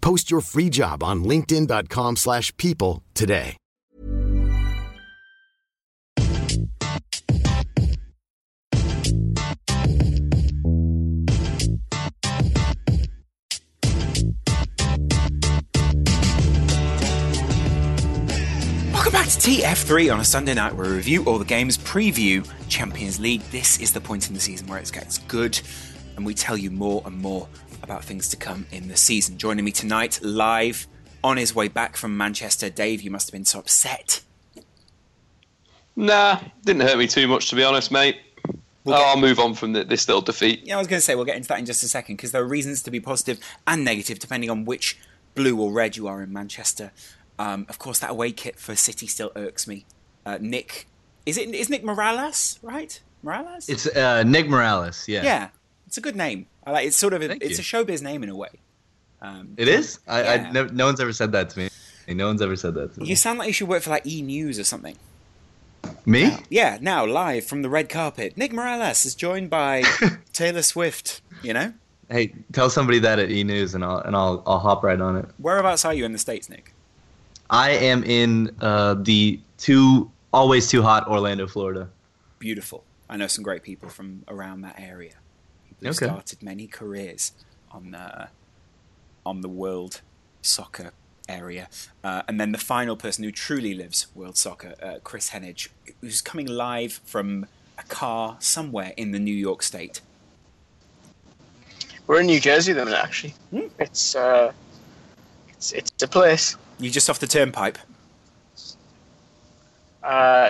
Post your free job on linkedin.com/people today. Welcome back to TF3 on a Sunday night, where we review all the games, preview Champions League. This is the point in the season where it gets good, and we tell you more and more about things to come in the season. Joining me tonight, live, on his way back from Manchester, Dave, you must have been so upset. Nah, didn't hurt me too much, to be honest, mate. I'll move on from this little defeat. Yeah, I was going to say, we'll get into that in just a second, because there are reasons to be positive and negative, depending on which blue or red you are in Manchester. Of course, that away kit for City still irks me. Is Nick Morales, right? Morales? It's Nick Morales, yeah. Yeah, it's a good name. It's sort of a showbiz name in a way. It is? No one's ever said that to me. You sound like you should work for E! News or something. Me? Now live from the red carpet. Nick Morales is joined by Taylor Swift, you know? Hey, tell somebody that at E! News and I'll hop right on it. Whereabouts are you in the States, Nick? I am in the always too hot Orlando, Florida. Beautiful. I know some great people from around that area. Who started many careers on the world soccer area. And then the final person who truly lives world soccer, Chris Henage, who's coming live from a car somewhere in the New York state. We're in New Jersey then, actually. It's a place. You just off the turnpike?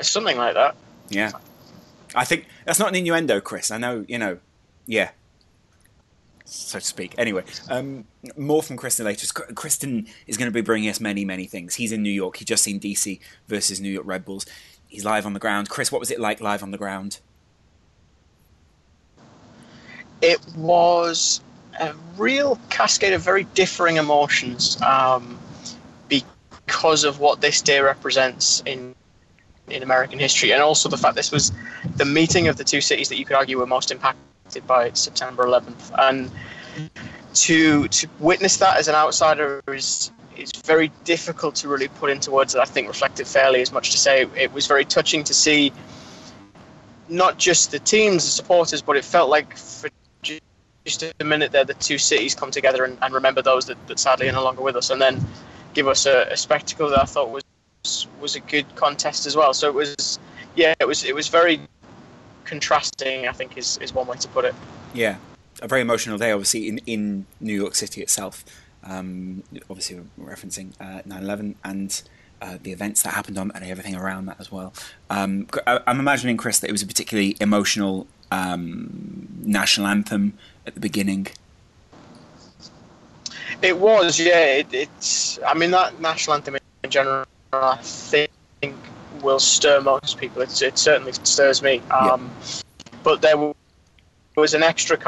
Something like that. Yeah. I think that's not an innuendo, Chris. I know, yeah, so to speak. Anyway, more from Kristen later. Kristen is going to be bringing us many, many things. He's in New York. He's just seen DC versus New York Red Bulls. He's live on the ground. Chris, what was it like live on the ground? It was a real cascade of very differing emotions because of what this day represents in American history, and also the fact this was the meeting of the two cities that you could argue were most impacted by September 11th, and to witness that as an outsider is very difficult to really put into words that I think reflect it fairly, as much to say it was very touching to see not just the teams, the supporters, but it felt like for just a minute there the two cities come together and remember those that sadly are no longer with us, and then give us a spectacle that I thought was a good contest as well. So it was very contrasting, I think, is one way to put it. Yeah, a very emotional day, obviously, in New York City itself. Obviously, we're referencing 9/11 and the events that happened on and everything around that as well. I'm imagining, Chris, that it was a particularly emotional national anthem at the beginning. It was, yeah. That national anthem in general, I think, will stir most people. It certainly stirs me. But there was an extra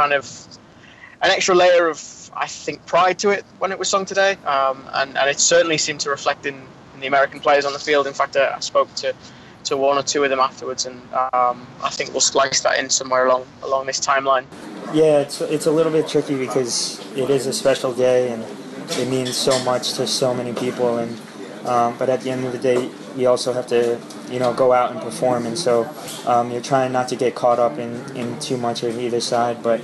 layer of, I think, pride to it when it was sung today, and it certainly seemed to reflect in the American players on the field. In fact, I spoke to one or two of them afterwards, and I think we'll splice that in somewhere along this timeline. Yeah, it's a little bit tricky because it is a special day and it means so much to so many people, and but at the end of the day, you also have to, go out and perform, and so you're trying not to get caught up in too much of either side. But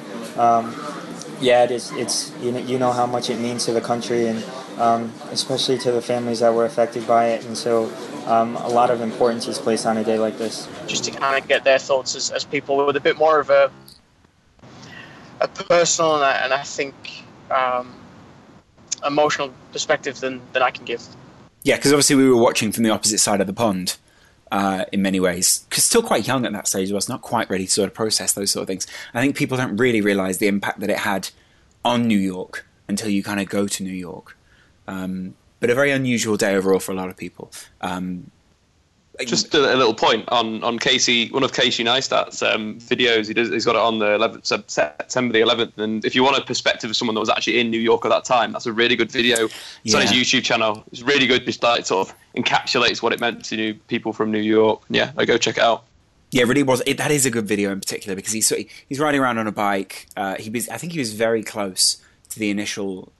it is. It's how much it means to the country, and especially to the families that were affected by it. And so a lot of importance is placed on a day like this. Just to kind of get their thoughts as people with a bit more of a personal and I think emotional perspective than I can give. Yeah, because obviously we were watching from the opposite side of the pond in many ways. Because still quite young at that stage, was not quite ready to sort of process those sort of things. I think people don't really realise the impact that it had on New York until you kind of go to New York. But a very unusual day overall for a lot of people. Just a little point on Casey, one of Casey Neistat's videos. He's got it on the 11th, September the 11th. And if you want a perspective of someone that was actually in New York at that time, that's a really good video. It's on his YouTube channel. It's really good. Just like sort of encapsulates what it meant to new people from New York. Yeah, go check it out. Yeah, it really was. That is a good video in particular because he's riding around on a bike. I think he was very close to the initial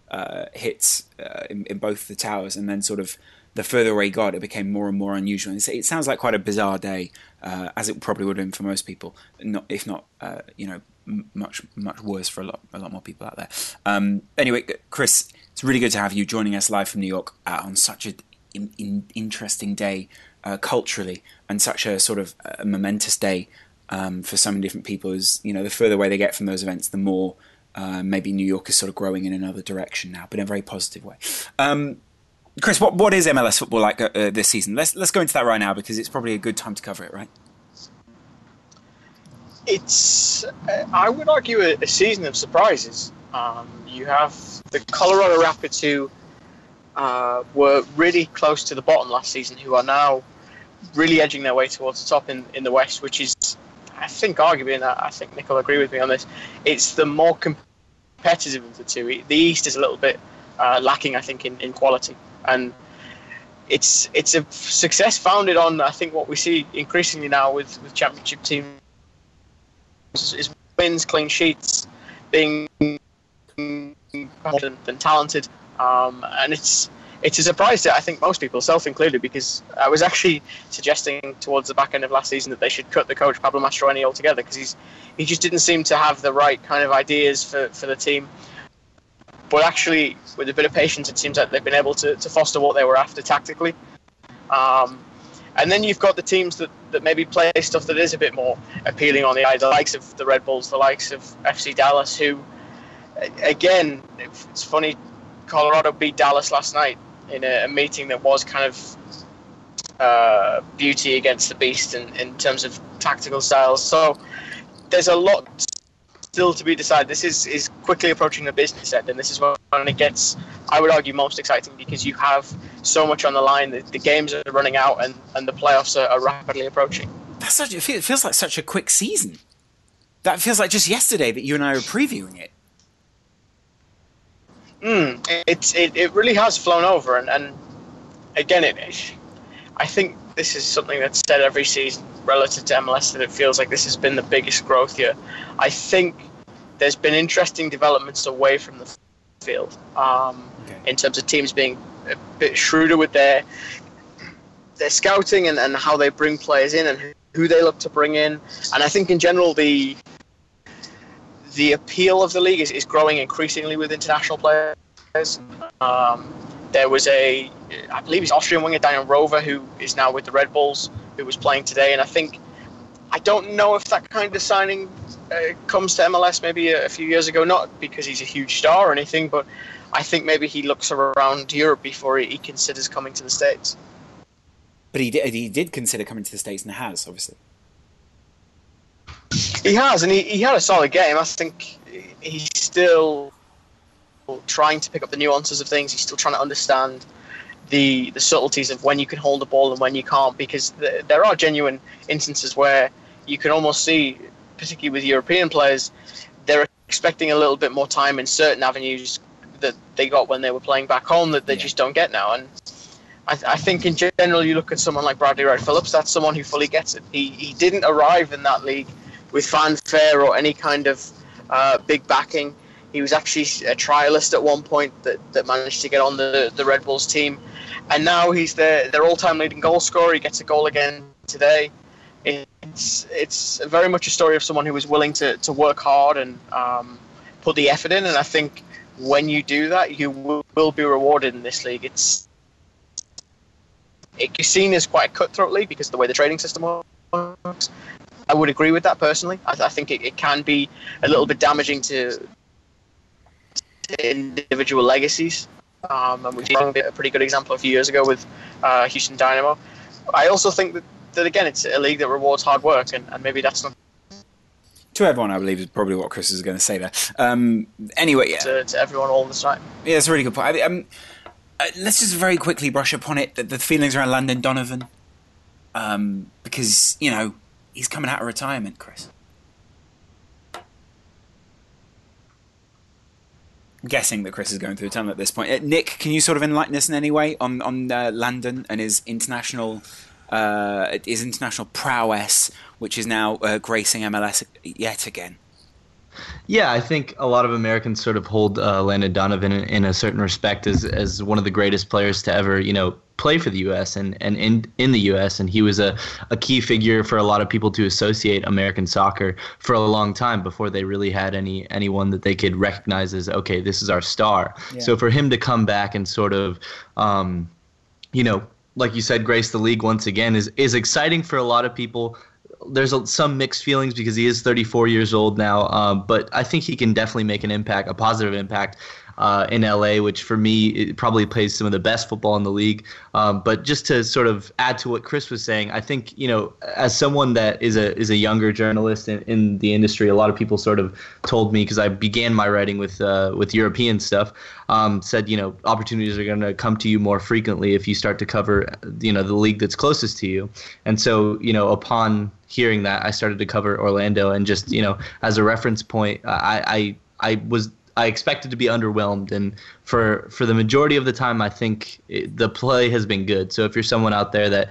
hits in both the towers, and then sort of the further away he got, it became more and more unusual. And it sounds like quite a bizarre day, as it probably would have been for most people, much worse for a lot more people out there. Anyway, Chris, it's really good to have you joining us live from New York on such an interesting day culturally, and such a sort of a momentous day for so many different people. Is the further away they get from those events, the more maybe New York is sort of growing in another direction now, but in a very positive way. Chris, what is MLS football like this season? Let's go into that right now because it's probably a good time to cover it, right? It's, I would argue, a season of surprises. You have the Colorado Rapids who were really close to the bottom last season, who are now really edging their way towards the top in the West, which is, I think, arguably, and I think Nick will agree with me on this, it's the more competitive of the two. The East is a little bit lacking, I think, in quality. And it's a success founded on, I think, what we see increasingly now with championship teams is wins, clean sheets, being confident and talented. And it's a surprise to, I think, most people, self included, because I was actually suggesting towards the back end of last season that they should cut the coach, Pablo Mastroeni, altogether, because he just didn't seem to have the right kind of ideas for the team. But actually, with a bit of patience, it seems like they've been able to foster what they were after tactically. And then you've got the teams that maybe play stuff that is a bit more appealing on the eye, the likes of the Red Bulls, the likes of FC Dallas, who, again, it's funny, Colorado beat Dallas last night in a meeting that was kind of beauty against the beast in terms of tactical styles. So there's a lot still to be decided. This is quickly approaching the business end, and this is when it gets, I would argue, most exciting, because you have so much on the line. The games are running out, and the playoffs are rapidly approaching. It feels like such a quick season. That feels like just yesterday that you and I were previewing it. It really has flown over, and again, I think this is something that's said every season relative to MLS, that it feels like this has been the biggest growth year. I think there's been interesting developments away from the field in terms of teams being a bit shrewder with their scouting and how they bring players in and who they look to bring in. And I think in general the appeal of the league is growing increasingly with international players. There was I believe he's Austrian winger, Daniel Rover, who is now with the Red Bulls, who was playing today. And I think, I don't know if that kind of signing comes to MLS maybe a few years ago, not because he's a huge star or anything, but I think maybe he looks around Europe before he considers coming to the States. But he did consider coming to the States and has, obviously. He has, and he had a solid game. I think he's still trying to pick up the nuances of things. He's still trying to understand the subtleties of when you can hold the ball and when you can't, because there are genuine instances where you can almost see, particularly with European players, they're expecting a little bit more time in certain avenues that they got when they were playing back home that they just don't get now. And I think in general, you look at someone like Bradley Wright-Phillips, that's someone who fully gets it. He didn't arrive in that league with fanfare or any kind of big backing. He was actually a trialist at one point that managed to get on the Red Bulls team. And now he's their all-time leading goal scorer. He gets a goal again today. It's very much a story of someone who was willing to work hard and put the effort in. And I think when you do that, you will be rewarded in this league. It's seen as quite a cutthroat league because of the way the trading system works. I would agree with that personally. I think it can be a little bit damaging to individual legacies. And we've seen a pretty good example a few years ago with Houston Dynamo. I also think that again, it's a league that rewards hard work, and maybe that's not... To everyone, I believe, is probably what Chris is going to say there. Anyway, yeah. To everyone all the time. Yeah, it's a really good point. Let's just very quickly brush upon it, the feelings around Landon Donovan. Because, you know, he's coming out of retirement, Chris. I'm guessing that Chris is going through the tunnel at this point. Nick, can you sort of enlighten us in any way on Landon and his international prowess, which is now gracing MLS yet again? Yeah, I think a lot of Americans sort of hold Landon Donovan in a certain respect as one of the greatest players to ever, you know, play for the U.S. and in the U.S. And he was a key figure for a lot of people to associate American soccer for a long time before they really had anyone that they could recognize as, okay, this is our star. Yeah. So for him to come back and sort of, you know, like you said, grace the league once again is exciting for a lot of people. There's some mixed feelings because he is 34 years old now, but I think he can definitely make an impact, a positive impact in LA, which for me it probably plays some of the best football in the league. But just to sort of add to what Chris was saying, I think, you know, as someone that is a younger journalist in the industry, a lot of people sort of told me, because I began my writing with European stuff, said, you know, opportunities are going to come to you more frequently if you start to cover, you know, the league that's closest to you. And so, you know, upon hearing that, I started to cover Orlando, and just, you know, as a reference point, I expected to be underwhelmed, and for the majority of the time, I think the play has been good. So if you're someone out there that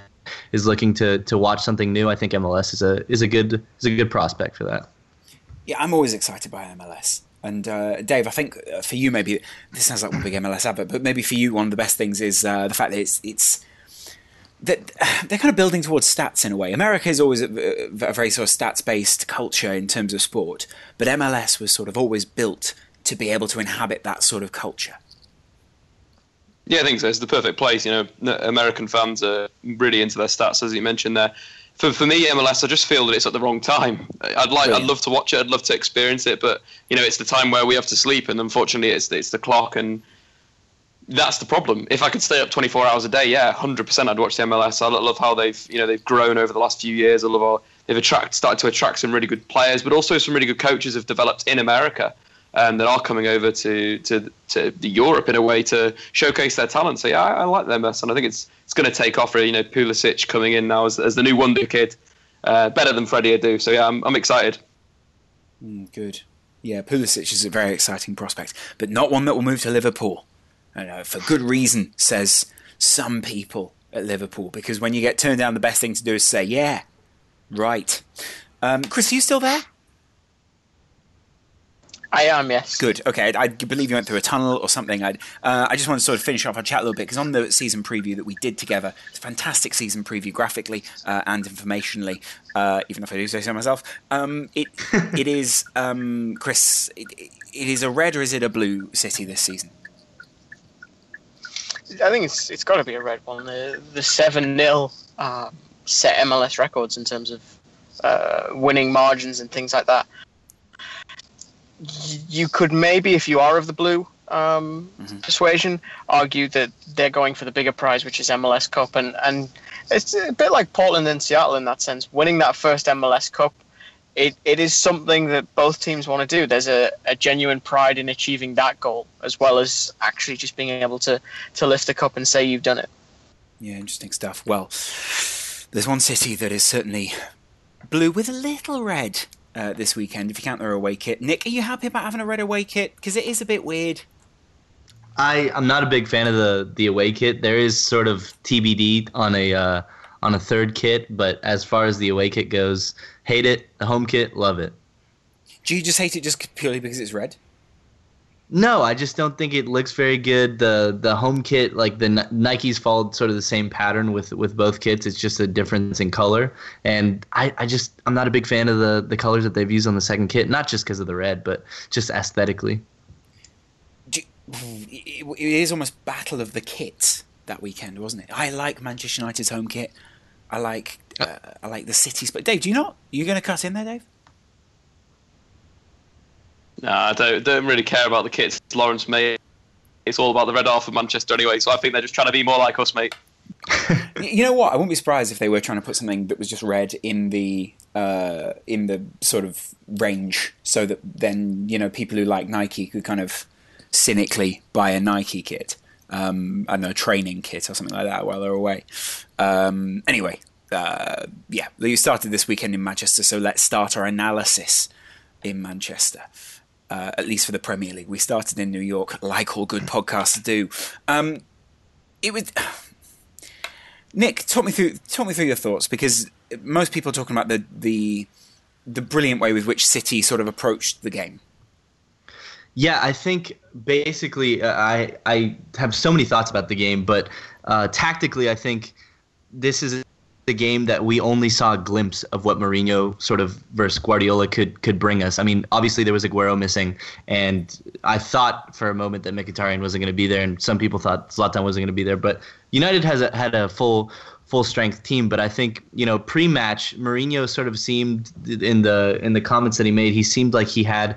is looking to watch something new, I think MLS is a good prospect for that. Yeah, I'm always excited by MLS. And Dave, I think for you, maybe this sounds like one big MLS advert, but maybe for you, one of the best things is the fact that it's that they're kind of building towards stats in a way. America is always a very sort of stats-based culture in terms of sport, but MLS was sort of always built to be able to inhabit that sort of culture. Yeah, I think so. It's the perfect place. You know, American fans are really into their stats, as you mentioned there. For me, MLS, I just feel that it's at the wrong time. I'd love to watch it. I'd love to experience it, but you know, it's the time where we have to sleep, and unfortunately, it's the clock, and that's the problem. If I could stay up 24 hours a day, yeah, 100%, I'd watch the MLS. I love how they've grown over the last few years. I love how they've started to attract some really good players, but also some really good coaches have developed in America. That are coming over to Europe in a way to showcase their talent. So yeah, I like them, and I think it's going to take off. Really, you know, Pulisic coming in now as the new wonder kid, better than Freddie Adu. So yeah, I'm excited. Good, yeah, Pulisic is a very exciting prospect, but not one that will move to Liverpool. I know, for good reason, says some people at Liverpool, because when you get turned down, the best thing to do is say, yeah, right. Chris, are you still there? I am, yes. Good. Okay, I believe you went through a tunnel or something. I just want to sort of finish off our chat a little bit, because on the season preview that we did together, it's a fantastic season preview graphically and informationally, even if I do say so myself. It is, Chris, it is a red, or is it a blue city this season? I think it's got to be a red one. The 7-0 set MLS records in terms of winning margins and things like that. You could maybe, if you are of the blue persuasion, argue that they're going for the bigger prize, which is MLS Cup. And it's a bit like Portland and Seattle in that sense. Winning that first MLS Cup, it is something that both teams want to do. There's a genuine pride in achieving that goal, as well as actually just being able to lift the cup and say you've done it. Yeah, interesting stuff. Well, there's one city that is certainly blue with a little red. This weekend, if you count their away kit. Nick, are you happy about having a red away kit? Because it is a bit weird. I'm not a big fan of the away kit. There is sort of TBD on a third kit, but as far as the away kit goes, hate it. The home kit, love it. Do you just hate it just purely because it's red? No, I just don't think it looks very good. The home kit, like the Nikes, follow sort of the same pattern with both kits. It's just a difference in color, and I'm not a big fan of the colors that they've used on the second kit. Not just because of the red, but just aesthetically. Do, It is almost battle of the kits that weekend, wasn't it? I like Manchester United's home kit. I like the City's. But Dave, do you not? You're going to cut in there, Dave? No, I don't really care about the kits, Lawrence, mate. It's all about the red half of Manchester anyway, so I think they're just trying to be more like us, mate. You know what? I wouldn't be surprised if they were trying to put something that was just red in the sort of range, so that then, you know, people who like Nike could kind of cynically buy a Nike kit, I don't know, training kit or something like that while they're away. Anyway, yeah, you started this weekend in Manchester, so let's start our analysis in Manchester. At least for the Premier League. We started in New York, like all good podcasts do. It was Nick, talk me through your thoughts, because most people are talking about the brilliant way with which City sort of approached the game. Yeah, I think basically I have so many thoughts about the game, but tactically, I think this is the game that we only saw a glimpse of what Mourinho sort of versus Guardiola could bring us. I mean, obviously there was Aguero missing, and I thought for a moment that Mkhitaryan wasn't going to be there, and some people thought Zlatan wasn't going to be there. But United has had a full strength team. But I think, you know, pre-match Mourinho sort of seemed, in the comments that he made, he seemed like he had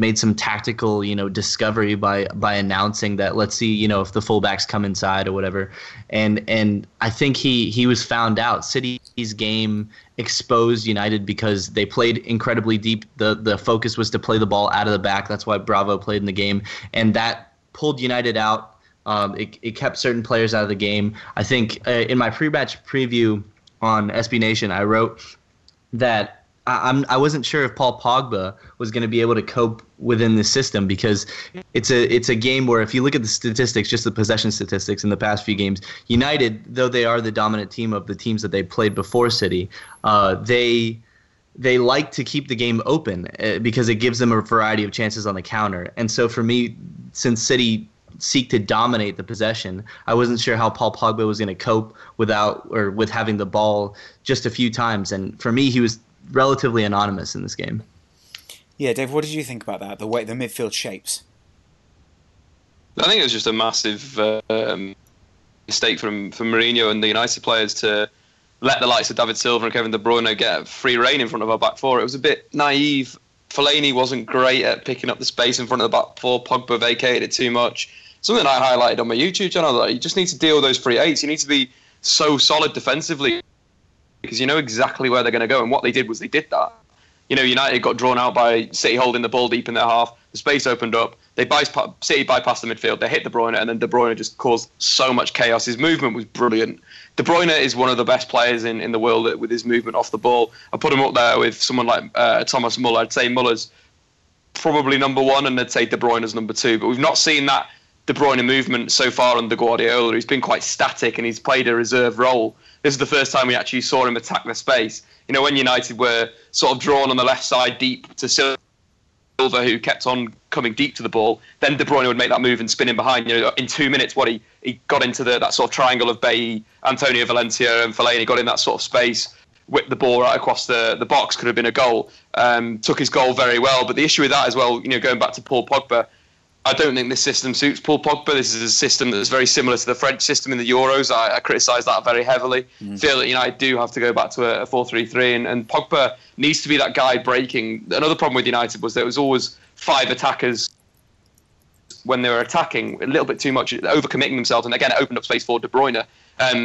made some tactical, you know, discovery by announcing that, let's see, you know, if the fullbacks come inside or whatever. And I think he was found out. City's game exposed United because they played incredibly deep. The focus was to play the ball out of the back. That's why Bravo played in the game. And that pulled United out. It kept certain players out of the game. I think in my pre-match preview on SB Nation, I wrote that I wasn't sure if Paul Pogba was going to be able to cope within the system, because it's a game where, if you look at the statistics, just the possession statistics in the past few games, United, though they are the dominant team of the teams that they played before City, they like to keep the game open because it gives them a variety of chances on the counter. And so for me, since City seek to dominate the possession, I wasn't sure how Paul Pogba was going to cope with having the ball just a few times. And for me, he was relatively anonymous in this game. Yeah, Dave, what did you think about that? The way the midfield shapes. I think it was just a massive mistake from Mourinho and the United players to let the likes of David Silva and Kevin De Bruyne get free rein in front of our back four. It was a bit naive. Fellaini wasn't great at picking up the space in front of the back four. Pogba vacated it too much. Something I highlighted on my YouTube channel, that you just need to deal with those free eights. You need to be so solid defensively, because you know exactly where they're going to go. And what they did was they did that. You know, United got drawn out by City holding the ball deep in their half. The space opened up. City bypassed the midfield. They hit De Bruyne, and then De Bruyne just caused so much chaos. His movement was brilliant. De Bruyne is one of the best players in the world with his movement off the ball. I put him up there with someone like Thomas Muller. I'd say Muller's probably number one, and I'd say De Bruyne's number two. But we've not seen that De Bruyne movement so far under Guardiola. He's been quite static, and he's played a reserve role. This is the first time we actually saw him attack the space. You know, when United were sort of drawn on the left side deep to Silva, who kept on coming deep to the ball, then De Bruyne would make that move and spin in behind. You know, in 2 minutes, what he got into that sort of triangle of Bailly, Antonio Valencia and Fellaini, got in that sort of space, whipped the ball right across the box, could have been a goal, took his goal very well. But the issue with that as well, you know, going back to Paul Pogba, I don't think this system suits Paul Pogba. This is a system that's very similar to the French system in the Euros. I criticise that very heavily. Feel that United do have to go back to a 4-3-3, and Pogba needs to be that guy breaking. Another problem with United was there was always five attackers when they were attacking, a little bit too much, overcommitting themselves, and again, it opened up space for De Bruyne.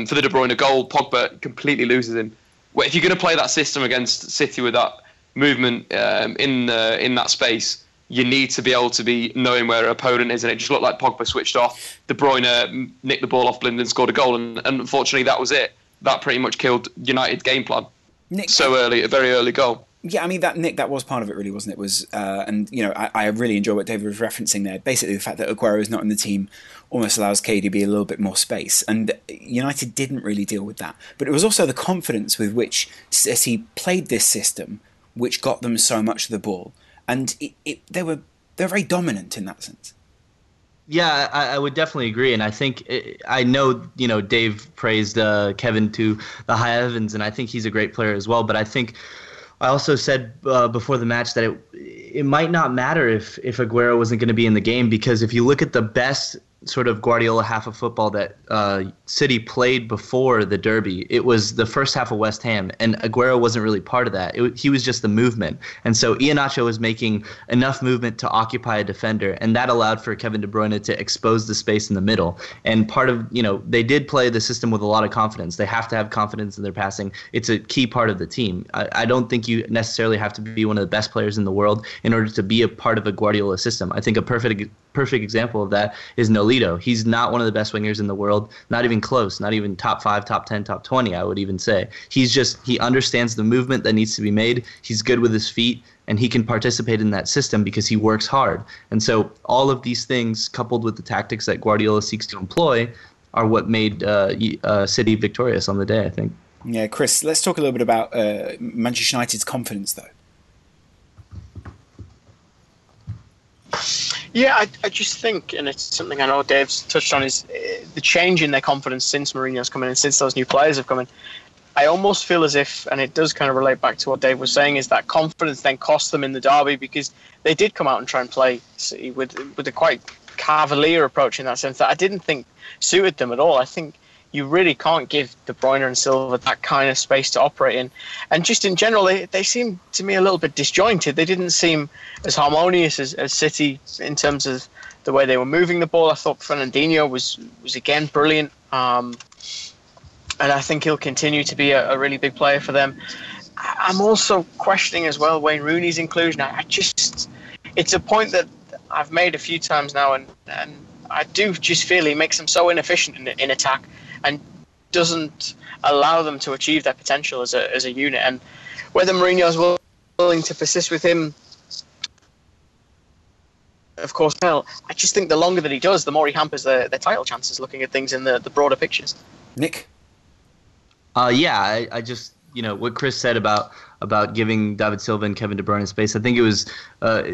For the De Bruyne goal, Pogba completely loses him. Well, if you're going to play that system against City with that movement in that space, you need to be able to be knowing where an opponent is, and it just looked like Pogba switched off. De Bruyne nicked the ball off Blind and scored a goal, and unfortunately that was it. That pretty much killed United's game plan. Nick, so early, a very early goal. Yeah, I mean, that Nick, that was part of it really, wasn't it? And you know, I really enjoy what David was referencing there. Basically, the fact that Aguero is not in the team almost allows KDB a little bit more space, and United didn't really deal with that. But it was also the confidence with which City played this system, which got them so much of the ball. And they're very dominant in that sense. Yeah, I would definitely agree, and I think I know, you know, Dave praised Kevin to the high heavens, and I think he's a great player as well. But I think I also said before the match that it might not matter if Aguero wasn't going to be in the game, because if you look at the best sort of Guardiola half of football that City played before the derby, it was the first half of West Ham, and Aguero wasn't really part of that. He was just the movement. And so Iheanacho was making enough movement to occupy a defender, and that allowed for Kevin De Bruyne to expose the space in the middle. And part of, they did play the system with a lot of confidence. They have to have confidence in their passing. It's a key part of the team. I don't think you necessarily have to be one of the best players in the world in order to be a part of a Guardiola system. I think a perfect example of that is Nolito. He's not one of the best wingers in the world, not even close, not even top 5, top 10, top 20, I would even say. He understands the movement that needs to be made. He's good with his feet, and he can participate in that system because he works hard. And so all of these things, coupled with the tactics that Guardiola seeks to employ, are what made City victorious on the day, I think. Yeah, Chris, let's talk a little bit about Manchester United's confidence, though. Yeah, I just think, and it's something I know Dave's touched on, is the change in their confidence since Mourinho's come in and since those new players have come in. I almost feel as if, and it does kind of relate back to what Dave was saying, is that confidence then cost them in the derby, because they did come out and try and play City with a quite cavalier approach in that sense that I didn't think suited them at all. I think you really can't give De Bruyne and Silva that kind of space to operate in. And just in general, they seem to me a little bit disjointed. They didn't seem as harmonious as City in terms of the way they were moving the ball. I thought Fernandinho was again brilliant. And I think he'll continue to be a really big player for them. I'm also questioning as well Wayne Rooney's inclusion. It's a point that I've made a few times now, and I do just feel he makes them so inefficient in attack, and doesn't allow them to achieve their potential as a unit. And whether Mourinho's willing to persist with him, of course, no. I just think the longer that he does, the more he hampers their title chances, looking at things in the broader pictures. Nick? I just, what Chris said about giving David Silva and Kevin De Bruyne space. I think it was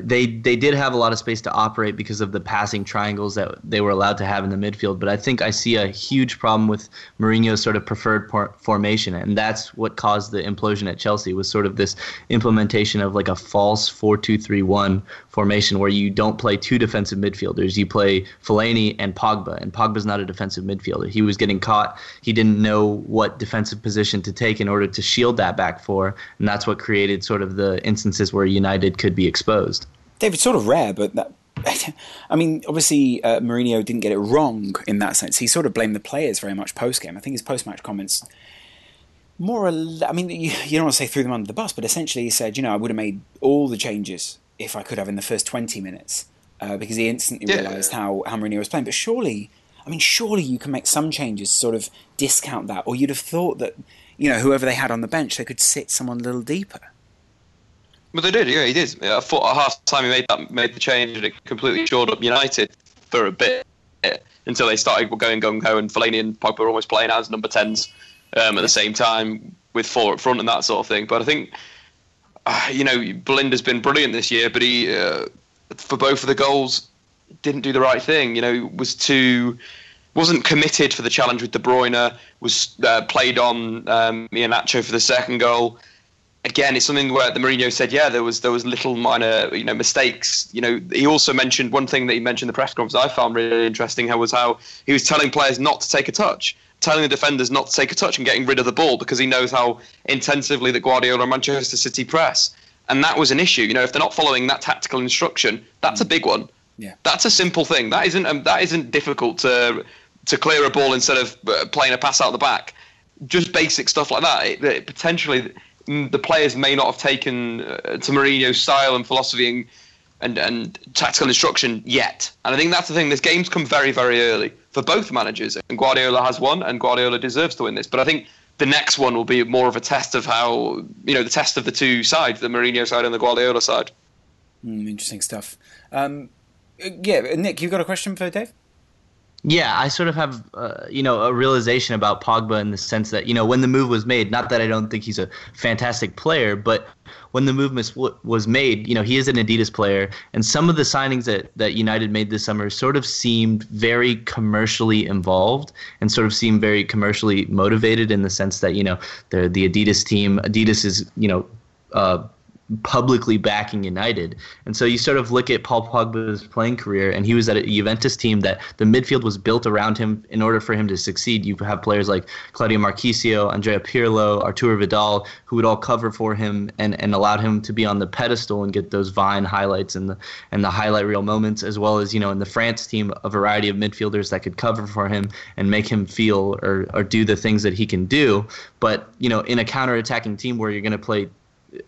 they did have a lot of space to operate because of the passing triangles that they were allowed to have in the midfield. But I think I see a huge problem with Mourinho's sort of preferred formation, and that's what caused the implosion at Chelsea, was sort of this implementation of like a false 4-2-3-1 formation where you don't play two defensive midfielders. You play Fellaini and Pogba, and Pogba's not a defensive midfielder. He was getting caught. He didn't know what defensive position to take in order to shield that back four, and that's what created sort of the instances where United could be exposed. David, sort of rare, but obviously Mourinho didn't get it wrong in that sense. He sort of blamed the players very much post-game. I think his post-match comments, you don't want to say threw them under the bus, but essentially he said, I would have made all the changes if I could have in the first 20 minutes, because he instantly realised how Mourinho was playing. But surely you can make some changes to sort of discount that, or you'd have thought that, whoever they had on the bench, they could sit someone a little deeper. Well, they did, yeah, he did. I thought at half-time he made the change, and it completely shored up United for a bit until they started going gung-ho, and Fellaini and Pogba were almost playing as number 10s at the same time, with four up front and that sort of thing. But I think, Belinda's been brilliant this year, but he, for both of the goals, didn't do the right thing. Wasn't committed for the challenge with De Bruyne, was played on Iheanacho for the second goal. Again, it's something where the Mourinho said, there was little minor mistakes. He also mentioned one thing that he mentioned in the press conference I found really interesting, was how he was telling players not to take a touch, telling the defenders not to take a touch and getting rid of the ball, because he knows how intensively that Guardiola and Manchester City press. And that was an issue. If they're not following that tactical instruction, that's a big one. Yeah. That's a simple thing. That isn't difficult to clear a ball instead of playing a pass out the back. Just basic stuff like that. Potentially, the players may not have taken to Mourinho's style and philosophy and tactical instruction yet. And I think that's the thing. This game's come very, very early for both managers. And Guardiola has won, and Guardiola deserves to win this. But I think the next one will be more of a test of how, the test of the two sides, the Mourinho side and the Guardiola side. Interesting stuff. Nick, you've got a question for Dave? Yeah, I sort of have, a realization about Pogba in the sense that, when the move was made, not that I don't think he's a fantastic player, but when the move was made, he is an Adidas player, and some of the signings that United made this summer sort of seemed very commercially involved and sort of seemed very commercially motivated in the sense that, they're the Adidas team. Adidas is, publicly backing United. And so you sort of look at Paul Pogba's playing career, and he was at a Juventus team that the midfield was built around him in order for him to succeed. You have players like Claudio Marchisio, Andrea Pirlo, Arturo Vidal, who would all cover for him and allowed him to be on the pedestal and get those Vine highlights and the highlight reel moments, as well as, you know, in the France team, a variety of midfielders that could cover for him and make him feel or do the things that he can do. But, you know, in a counterattacking team where you're going to play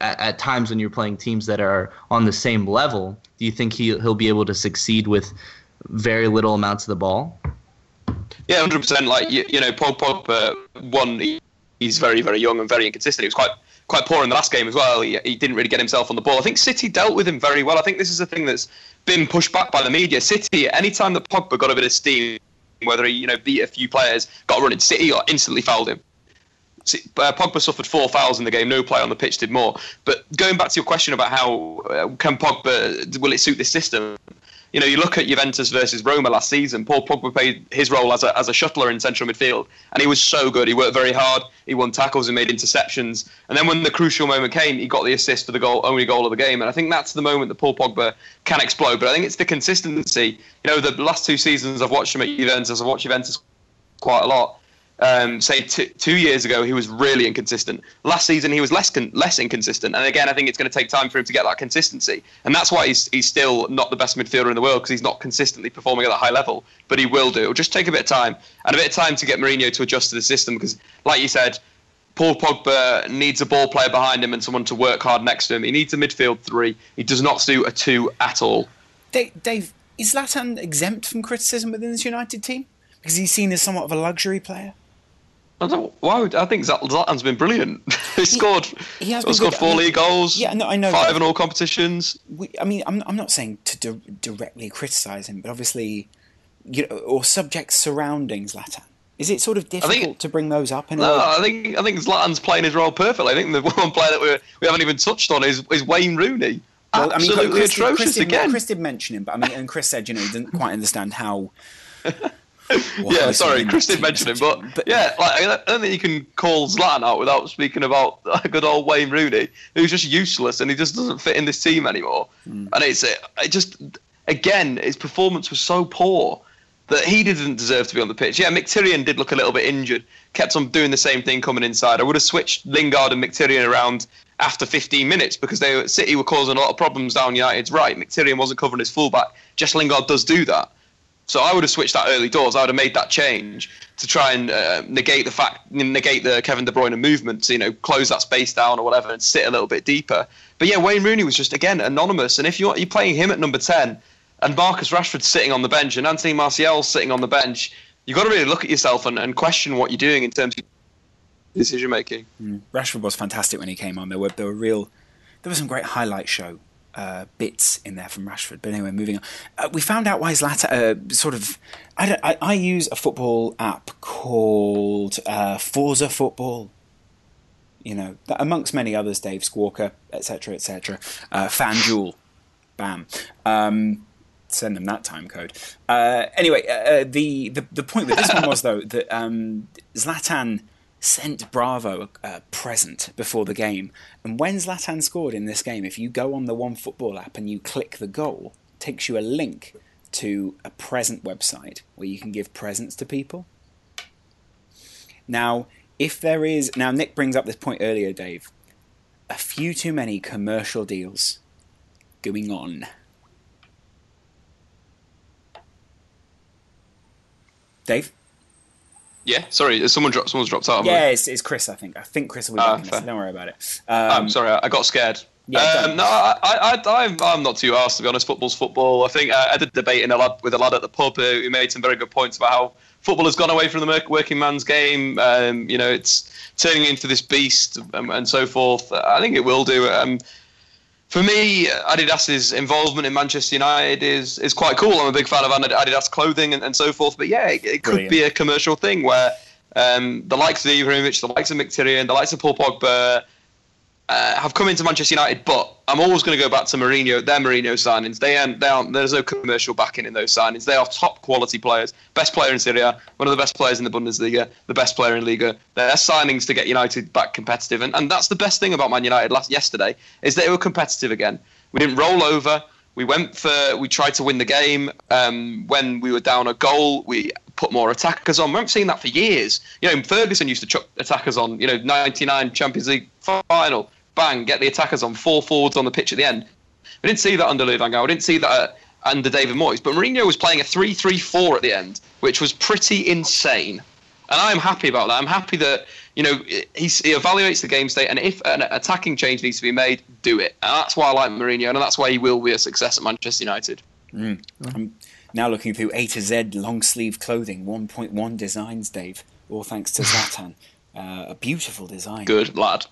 at times when you're playing teams that are on the same level, do you think he'll be able to succeed with very little amounts of the ball? Yeah, 100%. Like, you know, Paul Pogba, one, he's very, very young and very inconsistent. He was quite poor in the last game as well. He didn't really get himself on the ball. I think City dealt with him very well. I think this is a thing that's been pushed back by the media. City, any time that Pogba got a bit of steam, whether he, you know, beat a few players, got a run at City, or instantly fouled him. Pogba suffered 4 fouls in the game. No player on the pitch did more. But going back to your question about how can Pogba, will it suit this system? You know, you look at Juventus versus Roma last season. Paul Pogba played his role as a shuttler in central midfield, and he was so good. He worked very hard. He won tackles and made interceptions. And then when the crucial moment came, he got the assist for the goal, only goal of the game. And I think that's the moment that Paul Pogba can explode. But I think it's the consistency. You know, the last 2 seasons I've watched him at Juventus. I've watched Juventus quite a lot. Say 2 years ago, he was really inconsistent. Last season, he was less inconsistent. And again, I think it's going to take time for him to get that consistency. And that's why he's still not the best midfielder in the world, because he's not consistently performing at that high level. But he will do. It'll just take a bit of time, and a bit of time to get Mourinho to adjust to the system. Because, like you said, Paul Pogba needs a ball player behind him and someone to work hard next to him. He needs a midfield 3. He does not suit a 2 at all. Dave, is Zlatan exempt from criticism within this United team? Because he's seen as somewhat of a luxury player. I think Zlatan's been brilliant. He scored 4 league goals. Yeah, no, I know. 5 in all competitions. I'm not saying to directly criticise him, but obviously, you know, or subjects surrounding Zlatan. Is it sort of difficult to bring those up? I think Zlatan's playing his role perfectly. I think the one player that we haven't even touched on is Wayne Rooney. Well, absolutely atrocious again. Chris did mention him, but and Chris said, you know, he didn't quite understand how. Yeah, sorry, Chris did mention him, but yeah, I don't think you can call Zlatan out without speaking about good old Wayne Rooney, who's just useless and he just doesn't fit in this team anymore. Mm. And again, his performance was so poor that he didn't deserve to be on the pitch. Yeah, Mkhitaryan did look a little bit injured, kept on doing the same thing coming inside. I would have switched Lingard and Mkhitaryan around after 15 minutes because City were causing a lot of problems down United's right. Mkhitaryan wasn't covering his fullback. Jess Lingard does do that. So I would have switched that early doors. I would have made that change to try and negate the Kevin De Bruyne movement, to, you know, close that space down or whatever and sit a little bit deeper. But yeah, Wayne Rooney was just, again, anonymous. And if you're playing him at number 10 and Marcus Rashford sitting on the bench and Anthony Martial sitting on the bench, you've got to really look at yourself and question what you're doing in terms of decision making. Mm. Rashford was fantastic when he came on. There were some great highlight show bits in there from Rashford, but anyway, moving on. We found out why Zlatan I use a football app called Forza Football. You know, amongst many others, Dave Squawker, etc. FanDuel, bam. Send them that time code. Anyway, the point with this one was though that Zlatan sent Bravo a present before the game, and when Zlatan scored in this game, if you go on the OneFootball app and you click the goal, it takes you a link to a present website where you can give presents to people. Now Nick brings up this point earlier, Dave. A few too many commercial deals going on. Dave? Yeah, sorry, someone's dropped out. Yeah, it's Chris, I think. I think Chris will be back. So don't worry about it. I'm sorry, I got scared. Yeah, I'm not too arsed, to be honest. Football's football. I think I had a debate with a lad at the pub who made some very good points about how football has gone away from the working man's game. You know, it's turning into this beast and so forth. I think it will do. For me, Adidas's involvement in Manchester United is quite cool. I'm a big fan of Adidas clothing and so forth. But yeah, it could be a commercial thing where the likes of Ibrahimovic, the likes of Mkhitaryan, the likes of Paul Pogba, have come into Manchester United, but I'm always going to go back to Mourinho. Their Mourinho signings, there's no commercial backing in those signings. They are top quality players, best player in Serie A, one of the best players in the Bundesliga, the best player in Liga. Their signings to get United back competitive, and that's the best thing about Man United yesterday is that they were competitive again. We didn't roll over. We tried to win the game. When we were down a goal, we put more attackers on. We haven't seen that for years. You know, Ferguson used to chuck attackers on. You know, 99 Champions League final. Bang, get the attackers on, four forwards on the pitch at the end. We didn't see that under Louis van Gaal. We didn't see that under David Moyes. But Mourinho was playing a 3-3-4 at the end, which was pretty insane. And I'm happy about that. I'm happy that, you know, he evaluates the game state, and if an attacking change needs to be made, do it. And that's why I like Mourinho, and that's why he will be a success at Manchester United. Mm. I'm now looking through A to Z long-sleeve clothing, 1.1 designs, Dave, all thanks to Zlatan. A beautiful design. Good lad.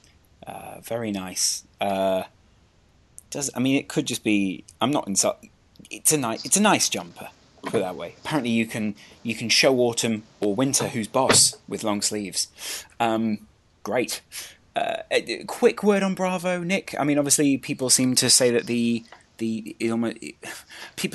Very nice. It could just be. I'm not inside. It's a nice jumper. Put it that way. Apparently, you can show autumn or winter who's boss with long sleeves. Great. A quick word on Bravo, Nick. I mean, obviously, people seem to say that people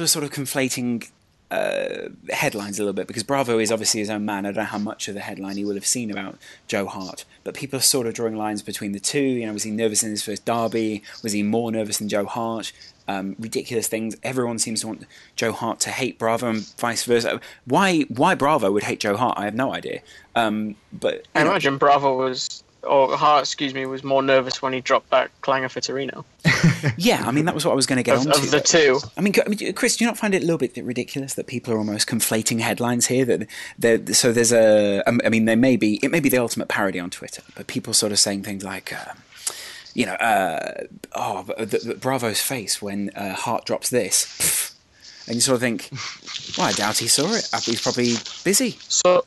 are sort of conflating headlines a little bit, because Bravo is obviously his own man. I don't know how much of the headline he will have seen about Joe Hart, but people are sort of drawing lines between the two. You know, was he nervous in his first derby? Was he more nervous than Joe Hart? Ridiculous things. Everyone seems to want Joe Hart to hate Bravo and vice versa. Why Bravo would hate Joe Hart, I have no idea. But I imagine Hart was more nervous when he dropped back Klanger for Torino. Yeah, I mean, that was what I was going to get onto. Of the two. I mean, Chris, do you not find it a little bit ridiculous that people are almost conflating headlines here? So there's a... I mean, it may be the ultimate parody on Twitter, but people sort of saying things like... Bravo's face when Hart drops this. Pff, and you sort of think, well, I doubt he saw it. He's probably busy. So,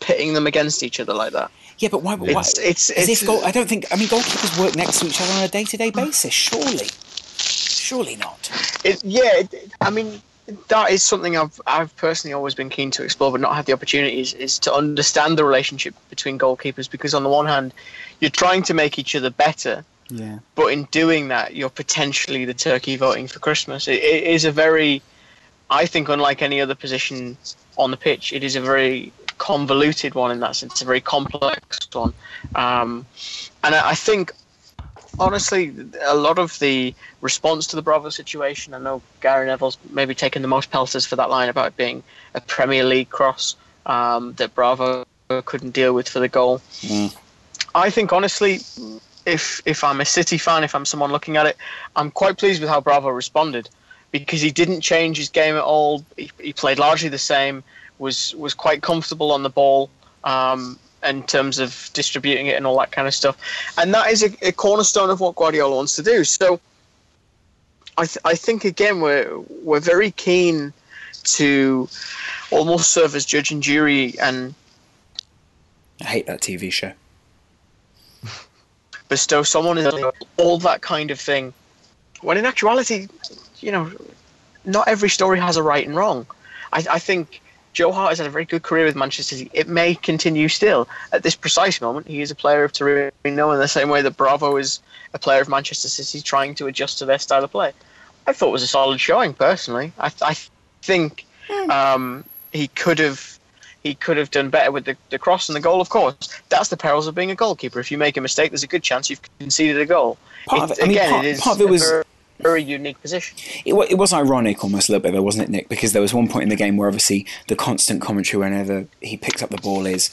pitting them against each other like that. Yeah, but why? Goalkeepers work next to each other on a day-to-day basis. Surely not. That is something I've personally always been keen to explore, but not had the opportunities. Is to understand the relationship between goalkeepers, because on the one hand, you're trying to make each other better. Yeah. But in doing that, you're potentially the turkey voting for Christmas. It is a very, I think, unlike any other position on the pitch, it is a very convoluted one in that sense, a very complex one, and I think honestly a lot of the response to the Bravo situation, I know Gary Neville's maybe taken the most pelters for that line about it being a Premier League cross that Bravo couldn't deal with for the goal. I think honestly, if I'm a City fan, if I'm someone looking at it, I'm quite pleased with how Bravo responded, because he didn't change his game at all. He played largely the same, was quite comfortable on the ball in terms of distributing it and all that kind of stuff. And that is a cornerstone of what Guardiola wants to do. So I think, again, we're very keen to almost serve as judge and jury. And I hate that TV show. Bestow someone in all that kind of thing. When in actuality, you know, not every story has a right and wrong. I think... Joe Hart has had a very good career with Manchester City. It may continue still. At this precise moment, he is a player of Torino in the same way that Bravo is a player of Manchester City trying to adjust to their style of play. I thought it was a solid showing, personally. I think he could have done better with the cross and the goal, of course. That's the perils of being a goalkeeper. If you make a mistake, there's a good chance you've conceded a goal. Very unique position. It was ironic almost a little bit though, wasn't it, Nick? Because there was one point in the game where obviously the constant commentary whenever he picks up the ball is,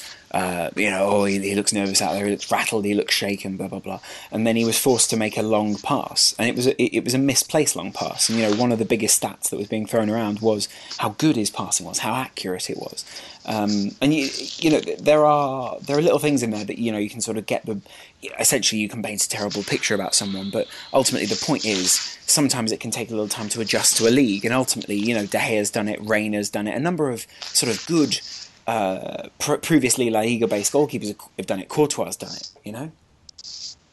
he looks nervous out there, he looks rattled, he looks shaken, blah, blah, blah. And then he was forced to make a long pass. And it was a misplaced long pass. And, you know, one of the biggest stats that was being thrown around was how good his passing was, how accurate it was. And, you know, there are little things in there that, you know, you can sort of get the... Essentially, you can paint a terrible picture about someone, but ultimately the point is sometimes it can take a little time to adjust to a league, and ultimately, you know, De Gea's done it, Reina's done it, a number of sort of good previously La Liga-based goalkeepers have done it, Courtois done it, you know?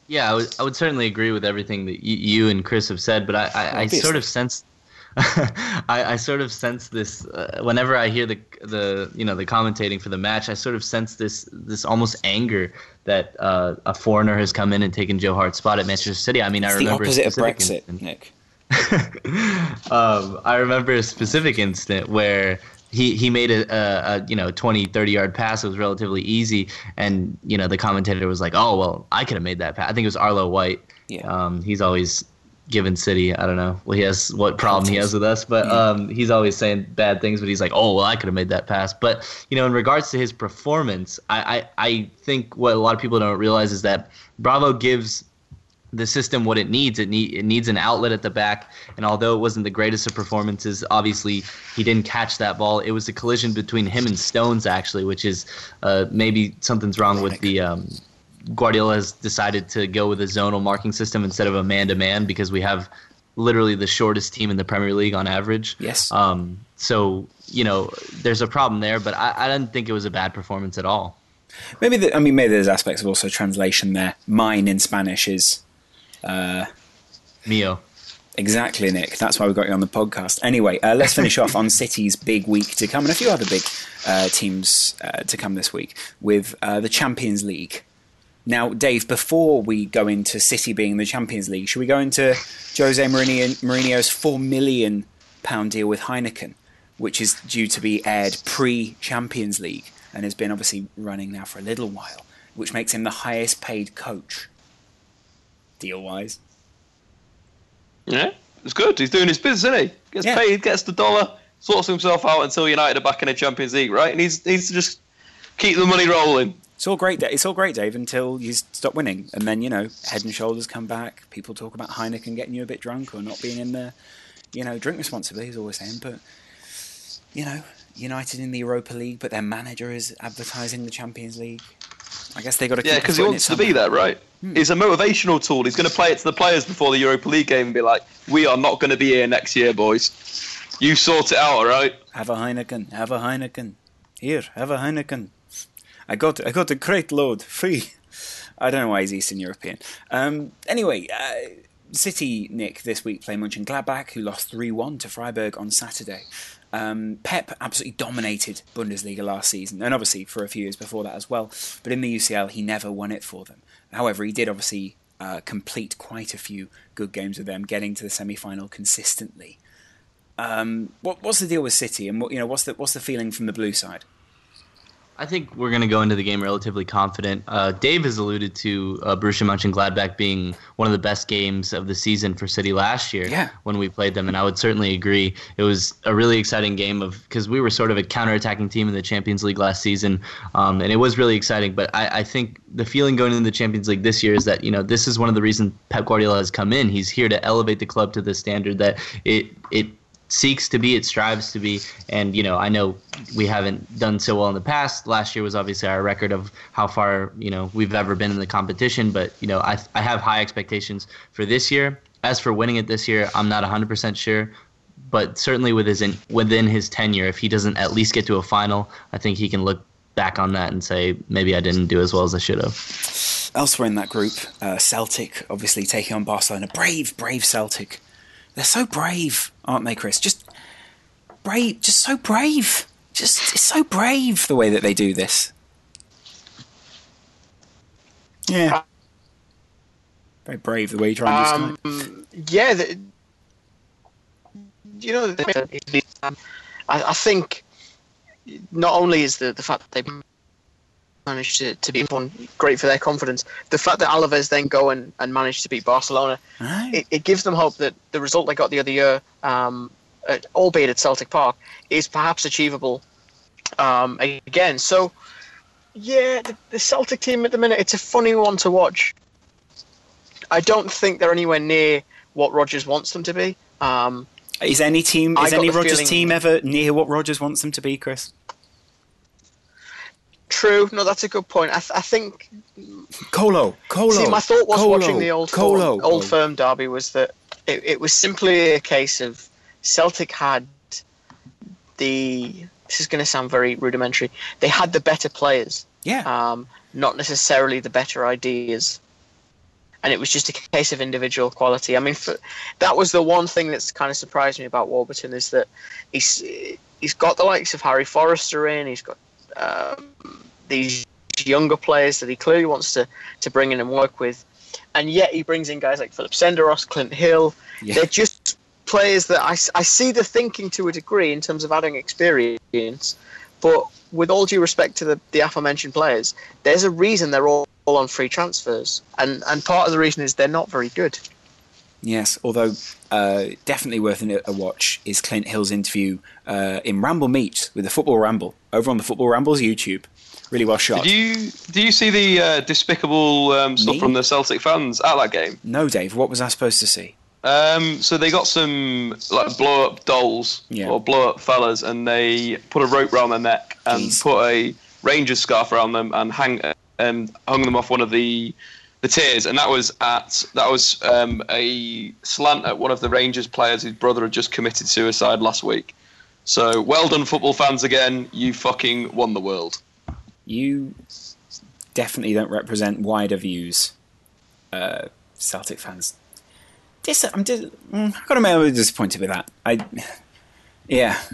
Yeah, I would certainly agree with everything that you and Chris have said, but I sort of sense... I sort of sense this whenever I hear the commentating for the match. I sort of sense this almost anger that a foreigner has come in and taken Joe Hart's spot at Manchester City. I mean, it's I remember the opposite of Brexit, Nick. I remember a specific instant where he made a 20, 30-yard pass. It was relatively easy, and the commentator was like, "Oh well, I could have made that pass." I think it was Arlo White. Yeah, he's always given City, I don't know. Well, he has what problem he has with us, but he's always saying bad things. But he's like, "Oh well, I could have made that pass." But in regards to his performance, I think what a lot of people don't realize is that Bravo gives the system what it needs. It needs an outlet at the back, and although it wasn't the greatest of performances, obviously he didn't catch that ball. It was a collision between him and Stones, actually, which is maybe something's wrong with the Guardiola has decided to go with a zonal marking system instead of a man-to-man because we have literally the shortest team in the Premier League on average. Yes. So there's a problem there, but I didn't think it was a bad performance at all. Maybe there's aspects of also translation there. Mine in Spanish is... Mio. Exactly, Nick. That's why we got you on the podcast. Anyway, let's finish off on City's big week to come and a few other big teams to come this week with the Champions League. Now, Dave, before we go into City being in the Champions League, should we go into Jose Mourinho's £4 million deal with Heineken, which is due to be aired pre-Champions League and has been obviously running now for a little while, which makes him the highest paid coach, deal-wise? Yeah, it's good. He's doing his business, isn't he? Gets paid, gets the dollar, sorts himself out until United are back in the Champions League, right? And he needs to just keep the money rolling. It's all great, Dave, until you stop winning. And then, Head and Shoulders come back. People talk about Heineken getting you a bit drunk or not being in the, drink responsibly, is all we're saying. But, United in the Europa League, but their manager is advertising the Champions League. I guess they've got to keep it. Yeah, because he wants to be there, right? It's a motivational tool. He's going to play it to the players before the Europa League game and be like, "We are not going to be here next year, boys. You sort it out, all right? Have a Heineken. Have a Heineken. Here, have a Heineken. I got a crate load, free." I don't know why he's Eastern European. Anyway, City, Nick, this week play Mönchengladbach, who lost 3-1 to Freiburg on Saturday. Pep absolutely dominated Bundesliga last season, and obviously for a few years before that as well. But in the UCL, he never won it for them. However, he did obviously complete quite a few good games with them, getting to the semi-final consistently. What's the deal with City, and what's the feeling from the blue side? I think we're going to go into the game relatively confident. Dave has alluded to Borussia Mönchengladbach being one of the best games of the season for City last year when we played them, and I would certainly agree. It was a really exciting game because we were sort of a counterattacking team in the Champions League last season, and it was really exciting. But I think the feeling going into the Champions League this year is that this is one of the reasons Pep Guardiola has come in. He's here to elevate the club to the standard that it seeks to be, it strives to be, and I know we haven't done so well in the past. Last year was obviously our record of how far we've ever been in the competition, but I have high expectations for this year. As for winning it this year, I'm not 100% sure, but certainly within his tenure, if he doesn't at least get to a final, I think he can look back on that and say, maybe I didn't do as well as I should have. Elsewhere in that group, Celtic obviously taking on Barcelona. Brave Celtic. They're so brave, aren't they, Chris? Just so brave. It's so brave the way that they do this. Yeah. Very brave the way you try and do stuff. Yeah. I think not only is the fact that they managed to beat one great for their confidence, the fact that Alaves then go and managed to beat Barcelona, right, it gives them hope that the result they got the other year, albeit at Celtic Park, is perhaps achievable again. So yeah, the Celtic team at the minute, it's a funny one to watch. I don't think they're anywhere near what Rodgers wants them to be. Is any Rodgers team ever near what Rodgers wants them to be, Chris? True. No, that's a good point. I think Colo. See, my thought was watching the old firm derby was that it was simply a case of Celtic had the. This is going to sound very rudimentary. They had the better players. Yeah. Not necessarily the better ideas. and it was just a case of individual quality. I mean, that was the one thing that's kind of surprised me about Warburton, is that he's got the likes of Harry Forrester in, he's got these younger players that he clearly wants to bring in and work with, and yet he brings in guys like Philip Senderos, Clint Hill. Yeah. They're just players that I see the thinking to a degree in terms of adding experience, but with all due respect to the aforementioned players, there's a reason they're all on free transfers, and part of the reason is they're not very good. Yes, although definitely worth a watch is Clint Hill's interview in Ramble Meet with the Football Ramble over on the Football Ramble's YouTube. Really well shot. Do you see the despicable stuff from the Celtic fans at that game? No, Dave. What was I supposed to see? So they got some like blow up dolls or blow up fellas, and they put a rope round their neck and put a Rangers scarf around them and hung them off one of the tiers, and that was a slant at one of the Rangers players whose brother had just committed suicide last week. So well done, football fans, again. You fucking won the world. You definitely don't represent wider views, Celtic fans. I've got to be a little disappointed with that. It's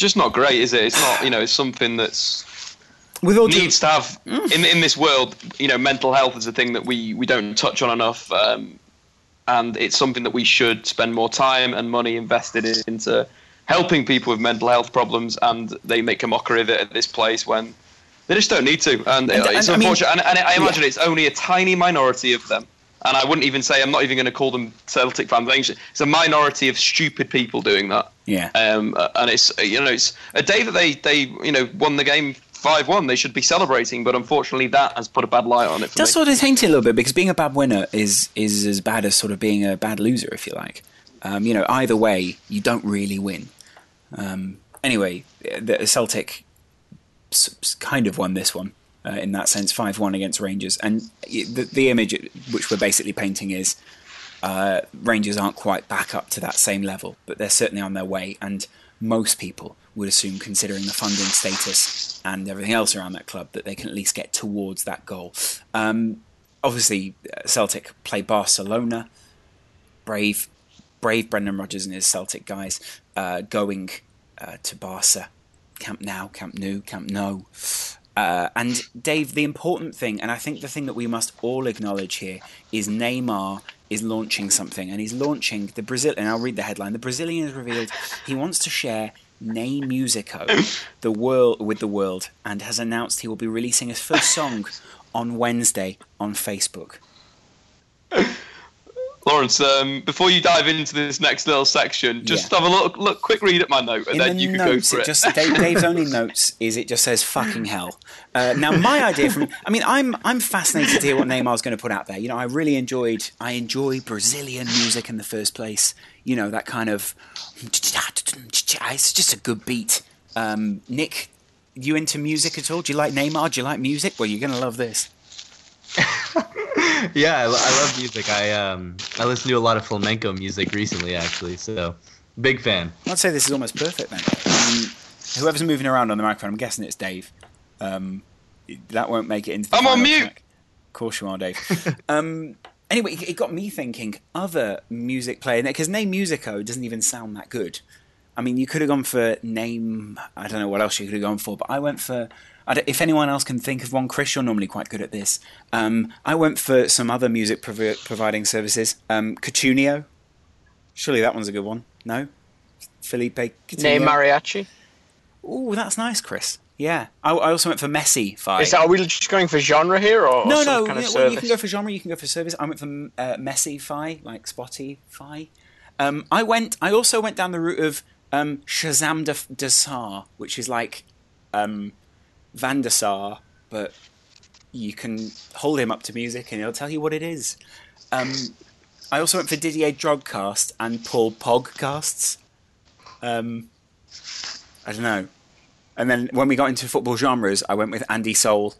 just not great, is it? It's not, it's something that's needs to have in this world. Mental health is a thing that we don't touch on enough, and it's something that we should spend more time and money invested into helping people with mental health problems. And they make a mockery of it at this place when they just don't need to, and it's unfortunate. And I imagine it's only a tiny minority of them. And I wouldn't even say, I'm not even going to call them Celtic fans. It's a minority of stupid people doing that. Yeah. And it's a day that they won the game 5-1. They should be celebrating, but unfortunately that has put a bad light on it for me. That's sort of tainted a little bit, because being a bad winner is as bad as sort of being a bad loser, if you like. Either way, you don't really win. Anyway, the Celtic kind of won this one. In that sense, 5-1 against Rangers. And the image which we're basically painting is Rangers aren't quite back up to that same level, but they're certainly on their way. And most people would assume, considering the funding status and everything else around that club, that they can at least get towards that goal. Obviously, Celtic play Barcelona. Brave Brendan Rodgers and his Celtic guys going to Barca. Camp Nou, Camp Nou, Camp No. And Dave, the important thing, and I think the thing that we must all acknowledge here, is Neymar is launching something, and he's launching the Brazil. And I'll read the headline: the Brazilian has revealed he wants to share Ney Musico with the world, and has announced he will be releasing his first song on Wednesday on Facebook. Lawrence, before you dive into this next little section, just have a look, quick read at my note, and then you can go for it. Dave's only notes is it just says "fucking hell." Now, my idea I'm fascinated to hear what Neymar's going to put out there. I really enjoy Brazilian music in the first place. That kind of, it's just a good beat. Nick, you into music at all? Do you like Neymar? Do you like music? Well, you're going to love this. Yeah, I love music. I listened to a lot of flamenco music recently, actually, so big fan. I'd say this is almost perfect, then. Whoever's moving around on the microphone, I'm guessing it's Dave. That won't make it into the I'm on mute! Track. Of course you are, Dave. Anyway, it got me thinking, other music player, because Ney Musico doesn't even sound that good. I mean, you could have gone for name, I don't know what else you could have gone for, but I went for... if anyone else can think of one, Chris, you're normally quite good at this. I went for some other music providing services. Coutinho. Surely that one's a good one. No? Felipe Coutinho. Ney Mariachi. Oh, that's nice, Chris. Yeah. I also went for Messi. Are we just going for genre here? No, you can go for genre, you can go for service. I went for Messi-fi, like Spotify. I also went down the route of Shazam de Sar, which is like... Van der Sar, but you can hold him up to music and he'll tell you what it is. I also went for Didier Drogcast and Paul Pogcasts. I don't know. And then when we got into football genres, I went with Andy Soul.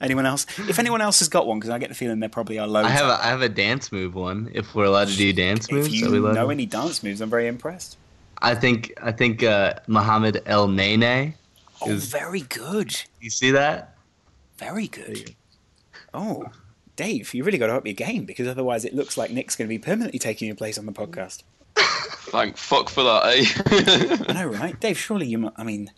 Anyone else? If anyone else has got one, because I get the feeling there probably are loads. I have a dance move one, if we're allowed to do dance moves. If you know any dance moves, I'm very impressed. I think Mohamed El Nene. Very good. You see that? Very good. Oh, Dave, you really got to up your game, because otherwise it looks like Nick's going to be permanently taking your place on the podcast. Thank fuck for that, eh? I know, right? Dave, surely you might... I mean...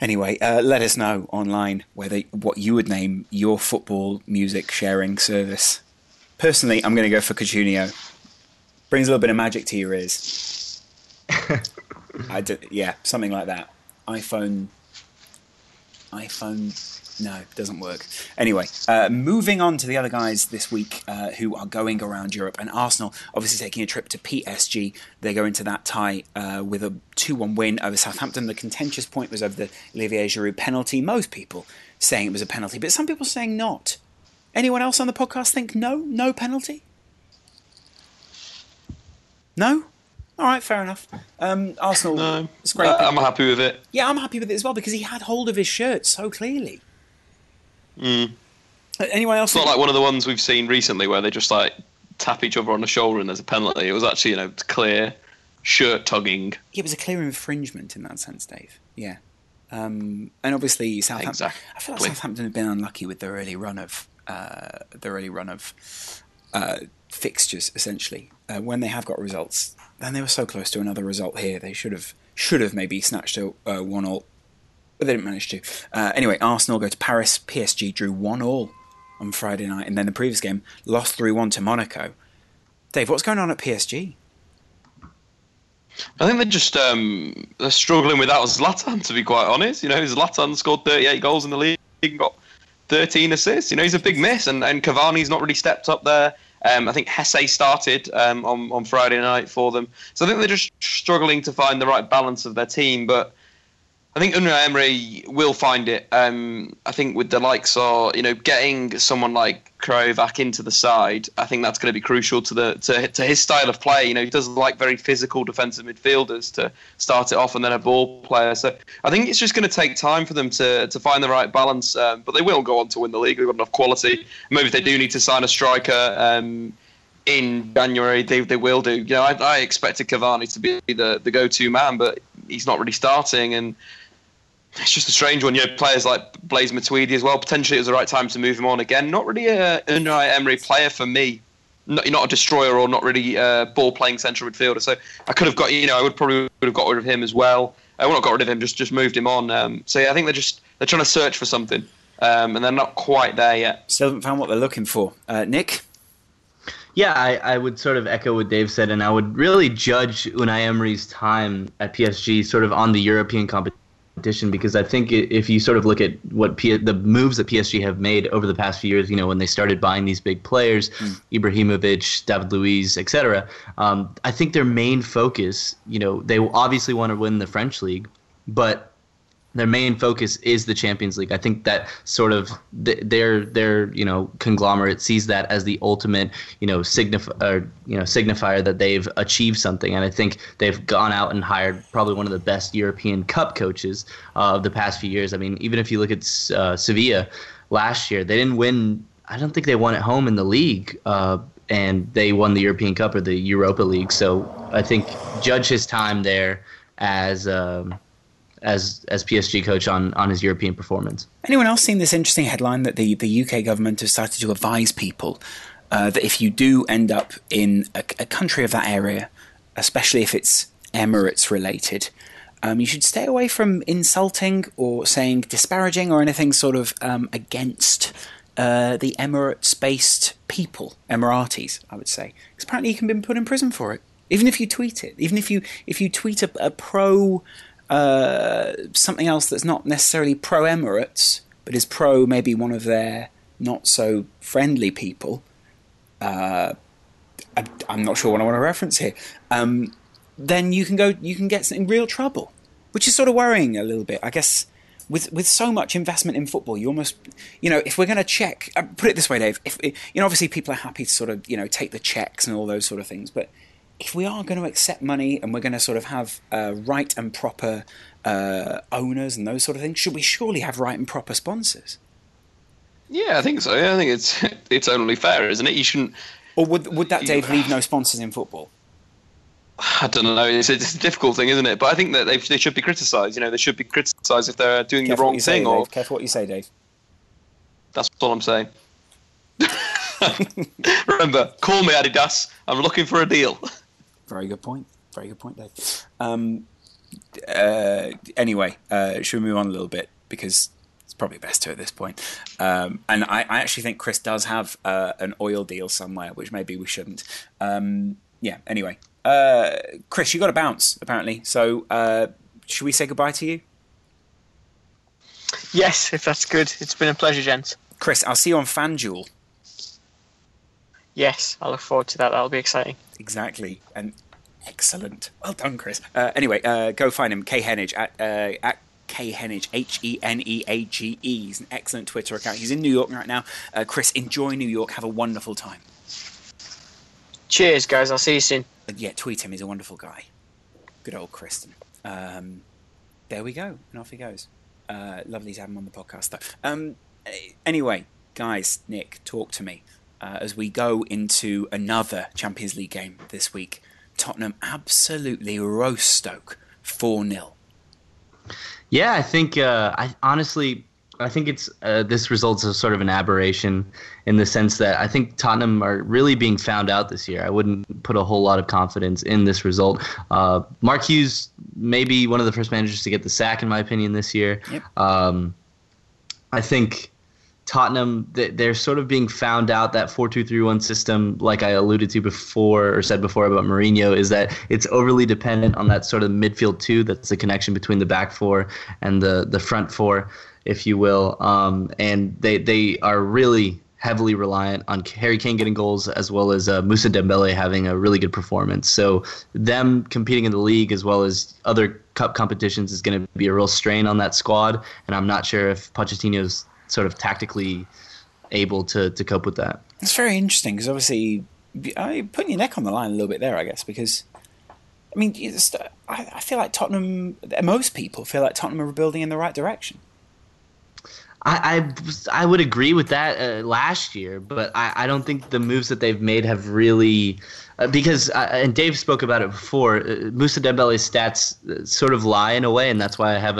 Anyway, let us know online whether what you would name your football music sharing service. Personally, I'm going to go for Coutinho. Brings a little bit of magic to your ears. Yeah, something like that. iPhone, no, doesn't work. Anyway, moving on to the other guys this week who are going around Europe, and Arsenal obviously taking a trip to PSG. They go into that tie with a 2-1 win over Southampton. The contentious point was over the Olivier Giroud penalty. Most people saying it was a penalty, but some people saying not. Anyone else on the podcast think no penalty? No? All right, fair enough. Arsenal, no, I'm happy with it. Yeah, I'm happy with it as well, because he had hold of his shirt so clearly. Mm. Anyone else? It's not like one of the ones we've seen recently where they just like tap each other on the shoulder and there's a penalty. It was actually, you know, clear shirt tugging. Yeah, it was a clear infringement in that sense, Dave. Yeah, and obviously Southampton. Exactly. I feel like Southampton have been unlucky with their early run of fixtures, essentially. When they have got results, then they were so close to another result here. They should have maybe snatched a 1-1, but they didn't manage to. Anyway, Arsenal go to Paris. PSG drew 1-1 on Friday night, and then the previous game lost 3-1 to Monaco. Dave, what's going on at PSG? I think they're just they're struggling without Zlatan, to be quite honest. You know, Zlatan scored 38 goals in the league and got 13 assists. You know, he's a big miss, and Cavani's not really stepped up there. I think Hesse started on Friday night for them. So I think they're just struggling to find the right balance of their team. But I think Unai Emery will find it. I think with the likes of, you know, getting someone like Kovacic into the side, I think that's going to be crucial to to his style of play. You know, he does like very physical defensive midfielders to start it off, and then a ball player. So I think it's just going to take time for them to find the right balance. But they will go on to win the league. They've got enough quality. Maybe if they do need to sign a striker in January, they will do. You know, I expected Cavani to be the go-to man, but he's not really starting, and it's just a strange one. You know, players like Blaise Matuidi as well. Potentially it was the right time to move him on again. Not really an Unai Emery player for me. Not a destroyer, or not really a ball-playing central midfielder. So I could have got, you know, I would have got rid of him as well. I would not got rid of him, just moved him on. So yeah, I think they're trying to search for something, and they're not quite there yet. Still haven't found what they're looking for. Nick? Yeah, I would sort of echo what Dave said, and I would really judge Unai Emery's time at PSG sort of on the European competition, because I think if you sort of look at what the moves that PSG have made over the past few years, you know, when they started buying these big players, Ibrahimovic, David Luiz, etc., I think their main focus, you know, they obviously want to win the French league, but their main focus is the Champions League. I think that sort of their you know, conglomerate sees that as the ultimate, you know, signifier that they've achieved something. And I think they've gone out and hired probably one of the best European Cup coaches of the past few years. I mean, even if you look at Sevilla last year, they didn't win. I don't think they won at home in the league, and they won the European Cup or the Europa League. So I think judge his time there as PSG coach on his European performance. Anyone else seen this interesting headline that the UK government has started to advise people that if you do end up in a country of that area, especially if it's Emirates related, you should stay away from insulting or saying disparaging or anything sort of against the Emirates-based people, Emiratis, I would say. Because apparently you can be put in prison for it, even if you tweet it. Even if you tweet a pro... something else that's not necessarily pro-Emirates, but is pro maybe one of their not-so-friendly people. I'm not sure what I want to reference here. Then you can get in real trouble, which is sort of worrying a little bit. I guess with so much investment in football, you almost, you know, if we're going to check, put it this way, Dave, if, you know, obviously people are happy to sort of, you know, take the checks and all those sort of things, but if we are going to accept money and we're going to sort of have right and proper owners and those sort of things, should we surely have right and proper sponsors? Yeah, I think so. Yeah, I think it's only fair, isn't it? You shouldn't. Or would that, Dave, leave no sponsors in football? I don't know. It's a difficult thing, isn't it? But I think that they should be criticised. You know, they should be criticised if they're doing the wrong thing. Careful what you say, Dave. That's all I'm saying. Remember, call me Adidas. I'm looking for a deal. Very good point. Very good point, Dave. Anyway, should we move on a little bit? Because it's probably best to at this point. And I actually think Chris does have an oil deal somewhere, which maybe we shouldn't. Anyway. Chris, you got to bounce, apparently. So should we say goodbye to you? Yes, if that's good. It's been a pleasure, gents. Chris, I'll see you on FanDuel. Yes, I look forward to that. That'll be exciting. Exactly. And excellent. Well done, Chris. Anyway, go find him, khennage, at khennage, H-E-N-E-A-G-E. He's an excellent Twitter account. He's in New York right now. Chris, enjoy New York. Have a wonderful time. Cheers, guys. I'll see you soon. Yeah, tweet him. He's a wonderful guy. Good old Kristen. There we go. And off he goes. Lovely to have him on the podcast, though. Anyway, guys, Nick, talk to me as we go into another Champions League game this week. Tottenham absolutely roast Stoke 4-0. Yeah, I think I think it's this results as sort of an aberration in the sense that I think Tottenham are really being found out this year. I wouldn't put a whole lot of confidence in this result. Mark Hughes may be one of the first managers to get the sack, in my opinion, this year. Yep. I think Tottenham, they're sort of being found out. That 4-2-3-1 system, like I alluded to before or said before about Mourinho, is that it's overly dependent on that sort of midfield two. That's the connection between the back four and the front four, if you will. And they are really heavily reliant on Harry Kane getting goals, as well as Moussa Dembele having a really good performance. So them competing in the league as well as other cup competitions is going to be a real strain on that squad. And I'm not sure if Pochettino's sort of tactically able to cope with that. It's very interesting because obviously you're putting your neck on the line a little bit there, I guess, because I mean, I feel like Tottenham, most people feel like Tottenham are building in the right direction. I would agree with that last year, but I don't think the moves that they've made have really because and Dave spoke about it before. Moussa Dembele's stats sort of lie in a way, and that's why I have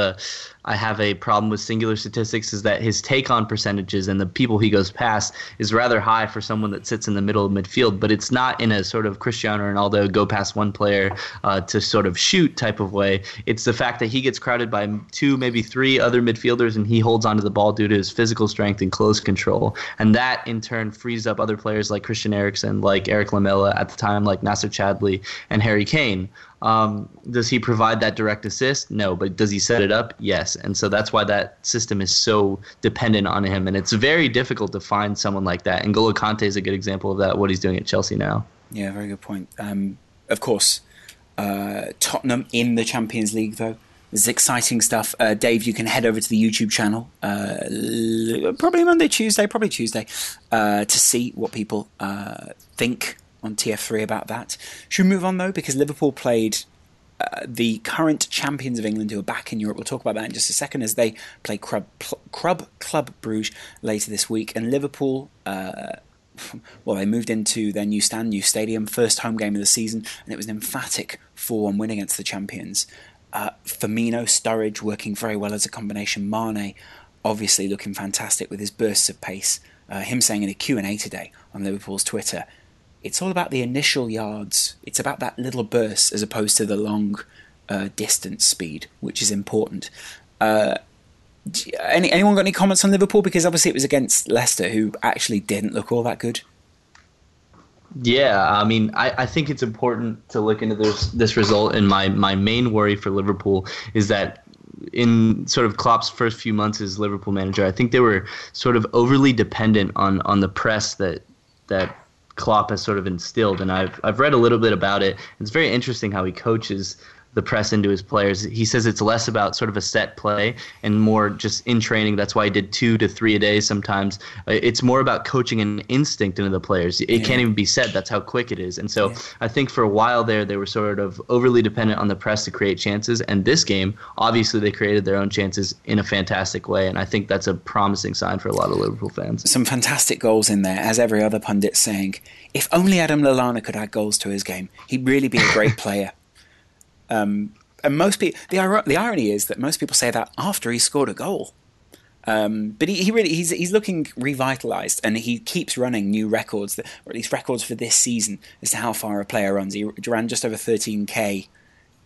a problem with singular statistics. Is that his take on percentages and the people he goes past is rather high for someone that sits in the middle of midfield, but it's not in a sort of Cristiano Ronaldo go past one player to sort of shoot type of way. It's the fact that he gets crowded by two, maybe three other midfielders, and he holds onto the ball due to his physical strength and close control, and that in turn frees up other players like Christian Eriksen, like Eric Lamela at the time, like Nasser Chadli and Harry Kane. Does he provide that direct assist? No. But does he set it up? Yes. And so that's why that system is so dependent on him, and it's very difficult to find someone like that. And N'Golo Kante is a good example of that, what he's doing at Chelsea now. Yeah, very good point. Of course, Tottenham in the Champions League, though, is exciting stuff. Dave, you can head over to the YouTube channel probably Monday, Tuesday, to see what people think on TF3 about that. Should we move on, though? Because Liverpool played the current champions of England, who are back in Europe. We'll talk about that in just a second, as they play Club Bruges later this week. And Liverpool, they moved into their new stand, new stadium, first home game of the season, and it was an emphatic 4-1 win against the champions. Firmino, Sturridge working very well as a combination. Mane, obviously looking fantastic with his bursts of pace. Him saying in a Q&A today on Liverpool's Twitter, it's all about the initial yards. It's about that little burst as opposed to the long distance speed, which is important. Anyone got any comments on Liverpool? Because obviously it was against Leicester, who actually didn't look all that good. Yeah, I mean, I think it's important to look into this result. And my main worry for Liverpool is that in sort of Klopp's first few months as Liverpool manager, I think they were sort of overly dependent on the press that Klopp has sort of instilled, and I've read a little bit about it. It's very interesting how he coaches the press into his players. He says it's less about sort of a set play and more just in training. That's why he did 2 to 3 a day sometimes. It's more about coaching an instinct into the players. It can't even be said. That's how quick it is. And so I think for a while there, they were sort of overly dependent on the press to create chances. And this game, obviously, they created their own chances in a fantastic way. And I think that's a promising sign for a lot of Liverpool fans. Some fantastic goals in there, as every other pundit saying, if only Adam Lallana could add goals to his game, he'd really be a great player. And most people, the irony is that most people say that after he scored a goal. But he's looking revitalised, and he keeps running new records, or at least records for this season, as to how far a player runs. He ran just over 13k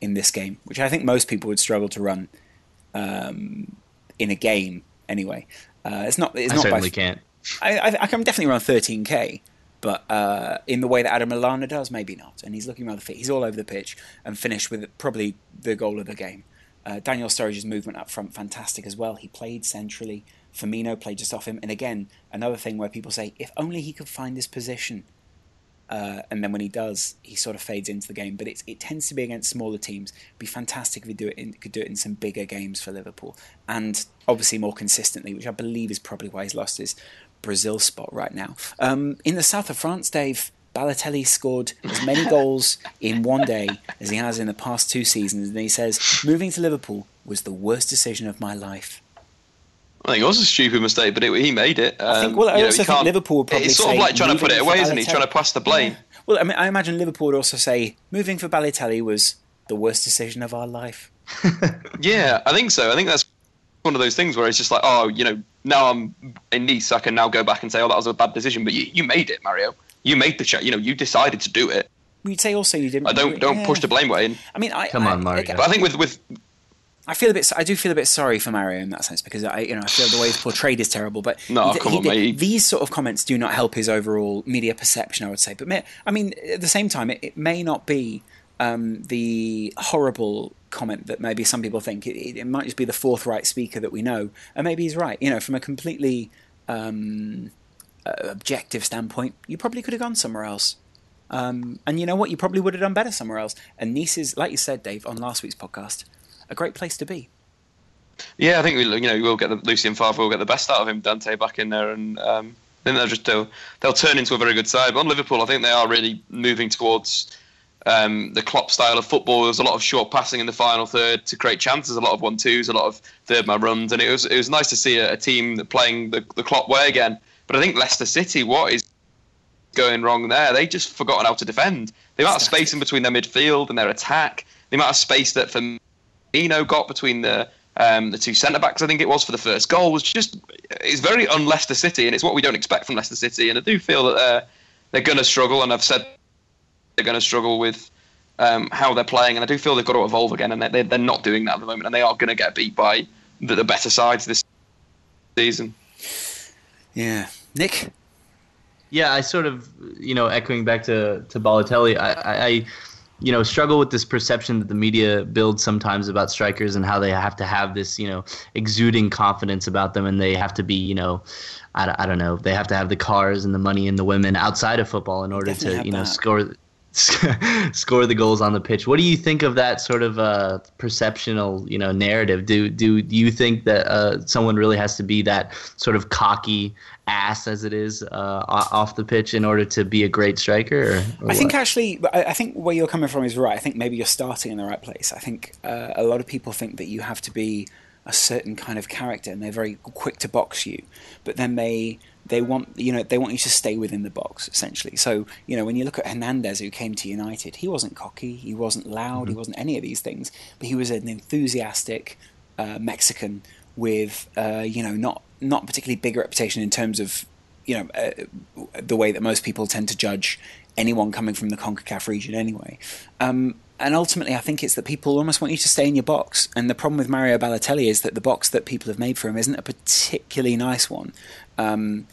in this game, which I think most people would struggle to run in a game anyway. I certainly can't. I can definitely run 13k, but in the way that Adam Lallana does, maybe not. And he's looking rather fit. He's all over the pitch and finished with probably the goal of the game. Daniel Sturridge's movement up front, fantastic as well. He played centrally. Firmino played just off him. And again, another thing where people say, if only he could find his position. And then when he does, he sort of fades into the game. But it tends to be against smaller teams. It'd be fantastic if he could do it in some bigger games for Liverpool. And obviously more consistently, which I believe is probably why he's lost his Brazil spot right now. In the south of France, Dave, Balotelli scored as many goals in one day as he has in the past two seasons. And he says, moving to Liverpool was the worst decision of my life. I think it was a stupid mistake, but he made it. I also think Liverpool would probably say... It's sort of like trying to put it away, isn't he? Trying to pass the blame. Yeah. Well, I mean, I imagine Liverpool would also say, moving for Balotelli was the worst decision of our life. Yeah, I think so. I think that's one of those things where it's just like, oh, you know, now I'm in Nice, I can now go back and say, oh, that was a bad decision, but you made it, Mario. You made the check. You know, you decided to do it. You'd say also you didn't. Don't push the blame away. I mean, come on, Mario. But I think I do feel a bit sorry for Mario in that sense, because I feel the way he's portrayed is terrible. But come on, mate. These sort of comments do not help his overall media perception, I would say. But I mean, at the same time, it may not be the horrible comment that maybe some people think. It might just be the forthright speaker that we know, and maybe he's right. You know, from a completely objective standpoint, you probably could have gone somewhere else. And you know what? You probably would have done better somewhere else. And Nice is, like you said, Dave, on last week's podcast, a great place to be. Yeah, I think we'll get Lucien Favre will get the best out of him, Dante, back in there, and then they'll turn into a very good side. But on Liverpool, I think they are really moving towards the Klopp style of football. There was a lot of short passing in the final third to create chances, a lot of 1-2s, a lot of third-man runs, and it was nice to see a team playing the Klopp way again. But I think Leicester City, what is going wrong there? They've just forgotten how to defend. The amount of space in between their midfield and their attack, the amount of space that Firmino got between the two centre-backs, I think it was, for the first goal, it's very un-Leicester City, and it's what we don't expect from Leicester City. And I do feel that they're going to struggle, and I've said they're going to struggle with how they're playing, and I do feel they've got to evolve again, and they're not doing that at the moment, and they are going to get beat by the better sides this season. Yeah. Nick? Yeah, I sort of, echoing back to Balotelli, I struggle with this perception that the media builds sometimes about strikers and how they have to have this, exuding confidence about them, and they have to be, I don't know, they have to have the cars and the money and the women outside of football in order to, score the goals on the pitch. What do you think of that sort of perceptional, narrative? Do you think that someone really has to be that sort of cocky ass as it is off the pitch in order to be a great striker? I think where you're coming from is right. I think maybe you're starting in the right place. I think a lot of people think that you have to be a certain kind of character, and they're very quick to box you, but then they want you to stay within the box, essentially. So, when you look at Hernandez, who came to United, he wasn't cocky, he wasn't loud, he wasn't any of these things, but he was an enthusiastic Mexican with, not particularly big reputation in terms of, the way that most people tend to judge anyone coming from the CONCACAF region anyway. And ultimately, I think it's that people almost want you to stay in your box. And the problem with Mario Balotelli is that the box that people have made for him isn't a particularly nice one. And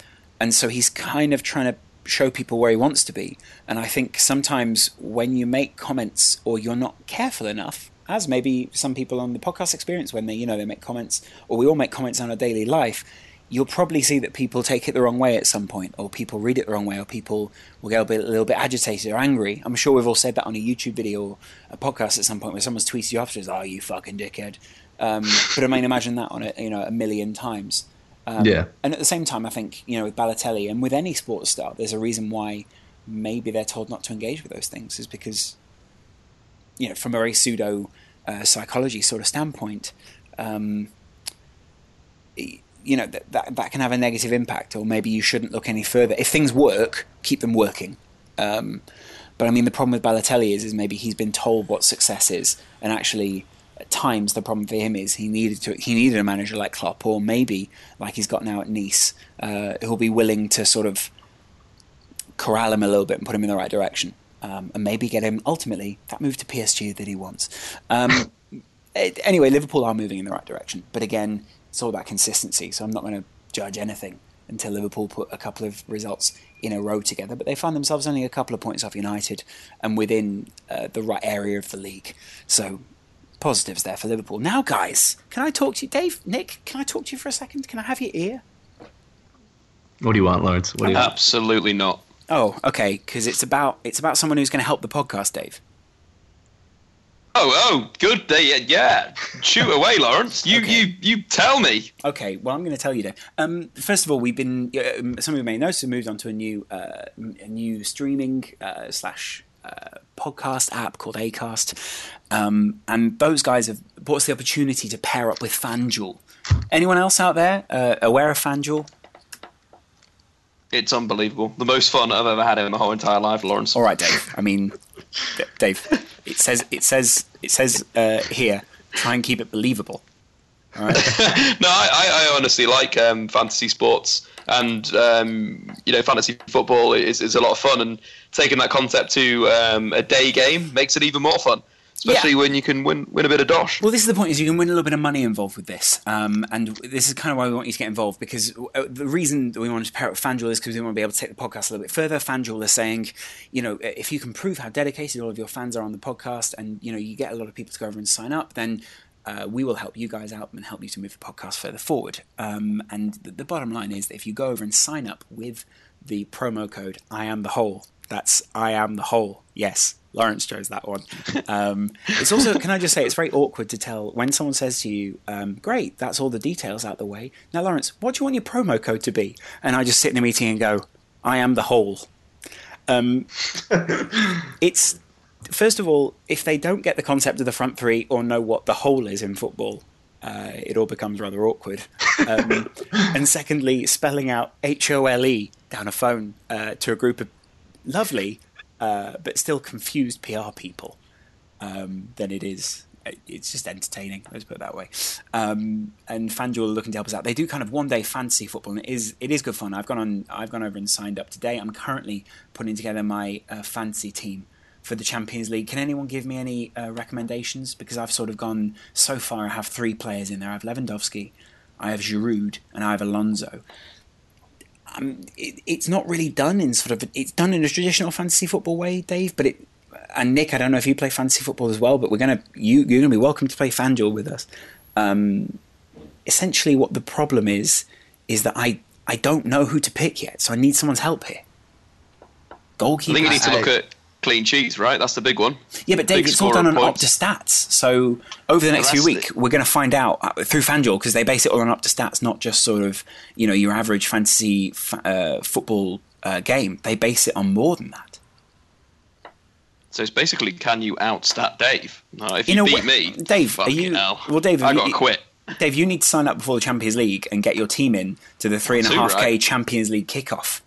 so he's kind of trying to show people where he wants to be. And I think sometimes when you make comments or you're not careful enough, as maybe some people on the podcast experience when they make comments, or we all make comments on our daily life, you'll probably see that people take it the wrong way at some point, or people read it the wrong way, or people will get a little bit agitated or angry. I'm sure we've all said that on a YouTube video or a podcast at some point where someone's tweeted you after, oh, you fucking dickhead. But I mean, imagine that on it, a million times. Yeah. And at the same time, I think, with Balotelli and with any sports star, there's a reason why maybe they're told not to engage with those things, is because, from a very pseudo psychology sort of standpoint, that can have a negative impact, or maybe you shouldn't look any further. If things work, keep them working. But I mean, the problem with Balotelli is maybe he's been told what success is, and actually at times the problem for him is he needed a manager like Klopp, or maybe like he's got now at Nice, who'll be willing to sort of corral him a little bit and put him in the right direction, and maybe get him ultimately that move to PSG that he wants. Anyway, Liverpool are moving in the right direction, but again, it's all about consistency. So I'm not going to judge anything until Liverpool put a couple of results in a row together, but they found themselves only a couple of points off United and within the right area of the league. So positives there for Liverpool. Now, guys, can I talk to you? Dave, Nick, can I talk to you for a second? Can I have your ear? What do you want, Lawrence? Absolutely not. Oh, okay, because it's about someone who's going to help the podcast, Dave. Oh, good. Yeah. Shoot away, Lawrence. You tell me. Okay, well, I'm going to tell you, Dave. First of all, we've been, some of you may notice, we moved on to a new streaming / podcast app called Acast. And those guys have brought us the opportunity to pair up with FanDuel. Anyone else out there aware of FanDuel? It's unbelievable. The most fun I've ever had in my whole entire life, Lawrence. All right, Dave. I mean, Dave, it says here, try and keep it believable. All right. No, I honestly like fantasy sports, and fantasy football is a lot of fun, and taking that concept to a day game makes it even more fun. Especially when you can win a bit of dosh. Well, this is the point, is you can win a little bit of money involved with this. And this is kind of why we want you to get involved, because the reason that we wanted to pair up with FanDuel is because we want to be able to take the podcast a little bit further. FanDuel is saying, if you can prove how dedicated all of your fans are on the podcast and, you get a lot of people to go over and sign up, then we will help you guys out and help you to move the podcast further forward. And the bottom line is that if you go over and sign up with the promo code IAMTheWhole, that's IAMTheWhole, yes. Lawrence chose that one. It's also, can I just say, it's very awkward to tell when someone says to you, great, that's all the details out the way. Now, Lawrence, what do you want your promo code to be? And I just sit in a meeting and go, I am the whole. It's, first of all, if they don't get the concept of the front three or know what the whole is in football, it all becomes rather awkward. And secondly, spelling out HOLE down a phone to a group of lovely but still confused PR people, then it's just entertaining, let's put it that way. And FanDuel are looking to help us out. They do kind of one day fantasy football, and it is good fun. I've gone over and signed up today. I'm currently putting together my fantasy team for the Champions League. Can anyone give me any recommendations? Because I've sort of gone so far, I have three players in there. I have Lewandowski, I have Giroud, and I have Alonso. It's not really done in it's done in a traditional fantasy football way, Dave. But and Nick, I don't know if you play fantasy football as well, but you're gonna be welcome to play FanDuel with us. Essentially, what the problem is that I don't know who to pick yet, so I need someone's help here. Goalkeeper. I think you need to look at clean sheets, right? That's the big one. Yeah, but Dave, it's all done on Opta Stats. So over the next few weeks, we're going to find out through FanDuel, because they base it all on Opta Stats, not just sort of your average fantasy football game. They base it on more than that. So it's basically, can you outstat Dave? If you beat me, Dave, are you? Well, Dave, I got to quit. Dave, you need to sign up before the Champions League and get your team in to the 3.5K Champions League kickoff.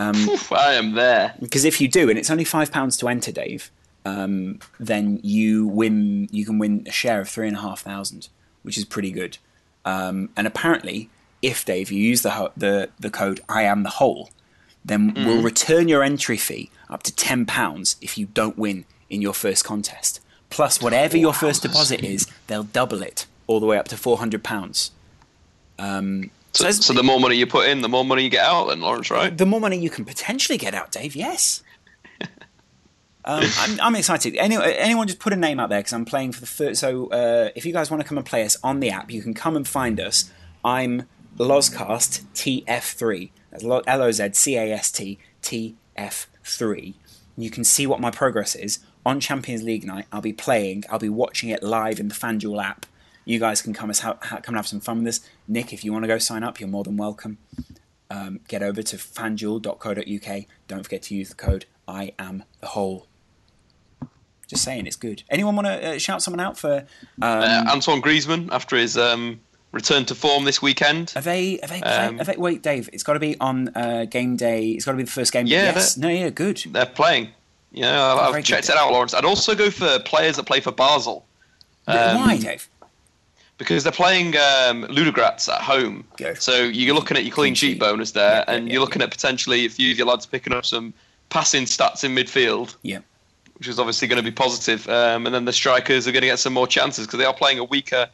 I am there. Because if you do, and it's only £5 to enter, Dave, then you can win a share of 3,500, which is pretty good. And apparently, if, Dave, you use the code I am the whole, then we'll return your entry fee up to £10 if you don't win in your first contest. Plus, whatever your first deposit is, they'll double it all the way up to £400. So the more money you put in, the more money you get out then, Lawrence, right? The more money you can potentially get out, Dave, yes. I'm excited. Anyone just put a name out there, because I'm playing for the first... So if you guys want to come and play us on the app, you can come and find us. I'm Lozcast TF3. That's LOZCAST TF3. You can see what my progress is. On Champions League night, I'll be watching it live in the FanDuel app. You guys can come and have some fun with us. Nick, if you want to go sign up, you're more than welcome. Get over to fanduel.co.uk. Don't forget to use the code IAMTheWhole. Just saying, it's good. Anyone want to shout someone out for... Antoine Griezmann, after his return to form this weekend. Wait, Dave, it's got to be on game day. It's got to be the first game. Yeah, yes. Good. They're playing. I've checked it out, Lawrence. I'd also go for players that play for Basel. Why, Dave? Because they're playing Ludogorets at home. Go. So you're looking at your clean sheet bonus there, and you're looking at potentially a few of your lads picking up some passing stats in midfield, which is obviously going to be positive. And then the strikers are going to get some more chances because they are playing a weaker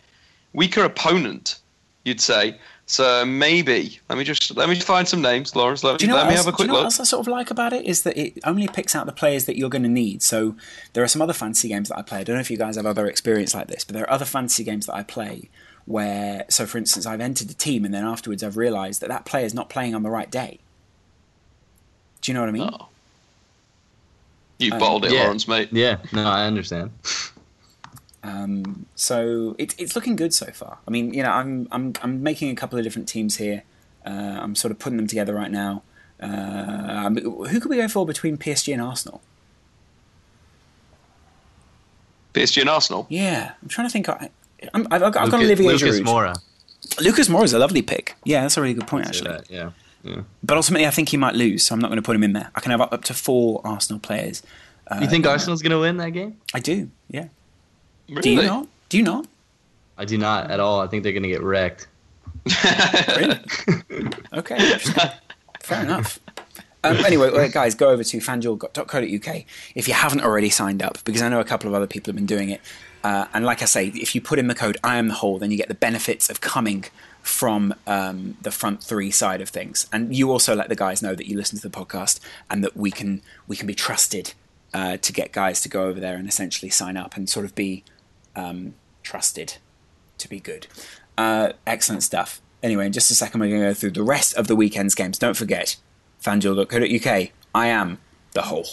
opponent, you'd say. So maybe let me just find some names, Lawrence. Let me have a quick look. Do you know what else I sort of like about it is that it only picks out the players that you're going to need. So there are some other fantasy games that I play. I don't know if you guys have other experience like this, but there are other fantasy games that I play where, so for instance, I've entered a team and then afterwards I've realised that that player is not playing on the right day. Do you know what I mean? Oh. You bottled it, Lawrence, mate. Yeah, no, I understand. So it's looking good so far. I mean, you know, I'm making a couple of different teams here. I'm sort of putting them together right now. Who could we go for between PSG and Arsenal? PSG and Arsenal. Yeah, I'm trying to think. I've got Olivier Giroud. Lucas Moura. Lucas Moura's a lovely pick. Yeah, that's a really good point actually. That, yeah. But ultimately, I think he might lose, so I'm not going to put him in there. I can have up to 4 Arsenal players. You think Arsenal's going to win that game? I do. Yeah. Really? Do you not? Do you not? I do not at all. I think they're going to get wrecked. Really? Okay. Fair enough. Anyway, guys, go over to fanduel.co.uk if you haven't already signed up, because I know a couple of other people have been doing it. And like I say, if you put in the code IAMTheWhole, then you get the benefits of coming from the front three side of things. And you also let the guys know that you listen to the podcast and that we can be trusted to get guys to go over there and essentially sign up and sort of be trusted to be good. Excellent stuff. Anyway, in just a second, we're going to go through the rest of the weekend's games. Don't forget, fanduel.co.uk. I am the whole.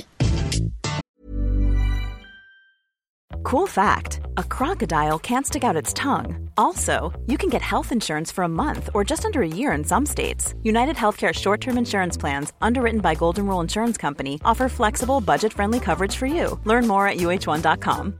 Cool fact, a crocodile can't stick out its tongue. Also, you can get health insurance for a month or just under a year in some states. United Healthcare short-term insurance plans, underwritten by Golden Rule Insurance Company, offer flexible, budget-friendly coverage for you. Learn more at uh1.com.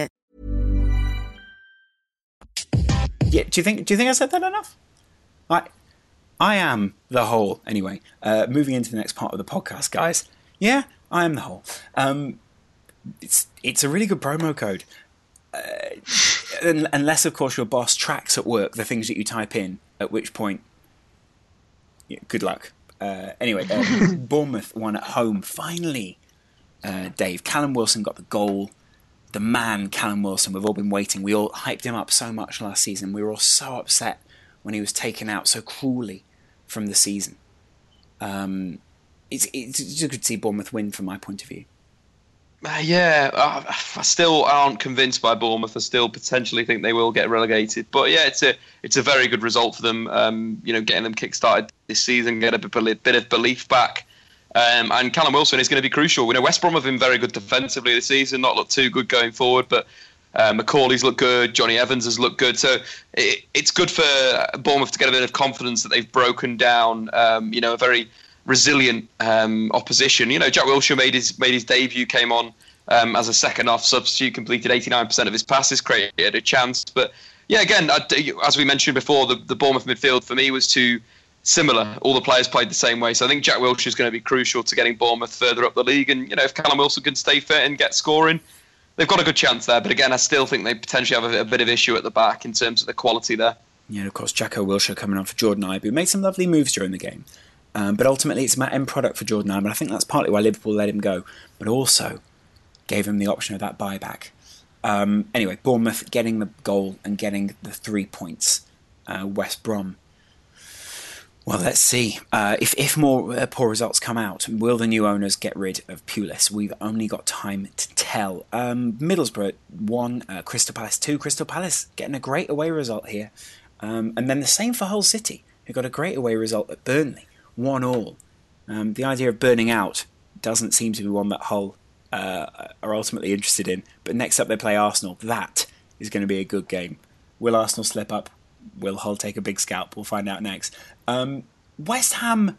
Yeah, do you think I said that enough? I am the whole. Anyway, moving into the next part of the podcast, guys. Yeah, I am the whole. It's a really good promo code, unless of course your boss tracks at work the things that you type in. At which point, yeah, good luck. Anyway, Bournemouth won at home. Finally, Dave, Callum Wilson got the goal. The man, Callum Wilson, we've all been waiting. We all hyped him up so much last season. We were all so upset when he was taken out so cruelly from the season. It's just good to see Bournemouth win from my point of view. I still aren't convinced by Bournemouth. I still potentially think they will get relegated. But yeah, it's a very good result for them. Getting them kick-started this season, get a bit of belief back. And Callum Wilson is going to be crucial. We know West Brom have been very good defensively this season, not looked too good going forward, but McCauley's looked good, Johnny Evans has looked good. So it's good for Bournemouth to get a bit of confidence that they've broken down, a very resilient opposition. You know, Jack Wilshere made his debut, came on as a second-half substitute, completed 89% of his passes, created a chance. But yeah, again, as we mentioned before, the Bournemouth midfield for me was too similar. All the players played the same way. So I think Jack Wilshere is going to be crucial to getting Bournemouth further up the league. And, you know, if Callum Wilson can stay fit and get scoring, they've got a good chance there. But again, I still think they potentially have a bit of issue at the back in terms of the quality there. Yeah, and of course, Jacko Wilshere coming on for Jordan Ibe, who made some lovely moves during the game. But ultimately, it's an end product for Jordan Ibe. And I think that's partly why Liverpool let him go, but also gave him the option of that buyback. Anyway, Bournemouth getting the goal and getting the 3 points. West Brom, well, let's see. If more poor results come out, will the new owners get rid of Pulis? We've only got time to tell. Middlesbrough 1, Crystal Palace 2. Crystal Palace getting a great away result here. And then the same for Hull City, who got a great away result at Burnley, 1-1. The idea of burning out doesn't seem to be one that Hull are ultimately interested in. But next up they play Arsenal. That is going to be a good game. Will Arsenal slip up? Will Hull take a big scalp? We'll find out next. West Ham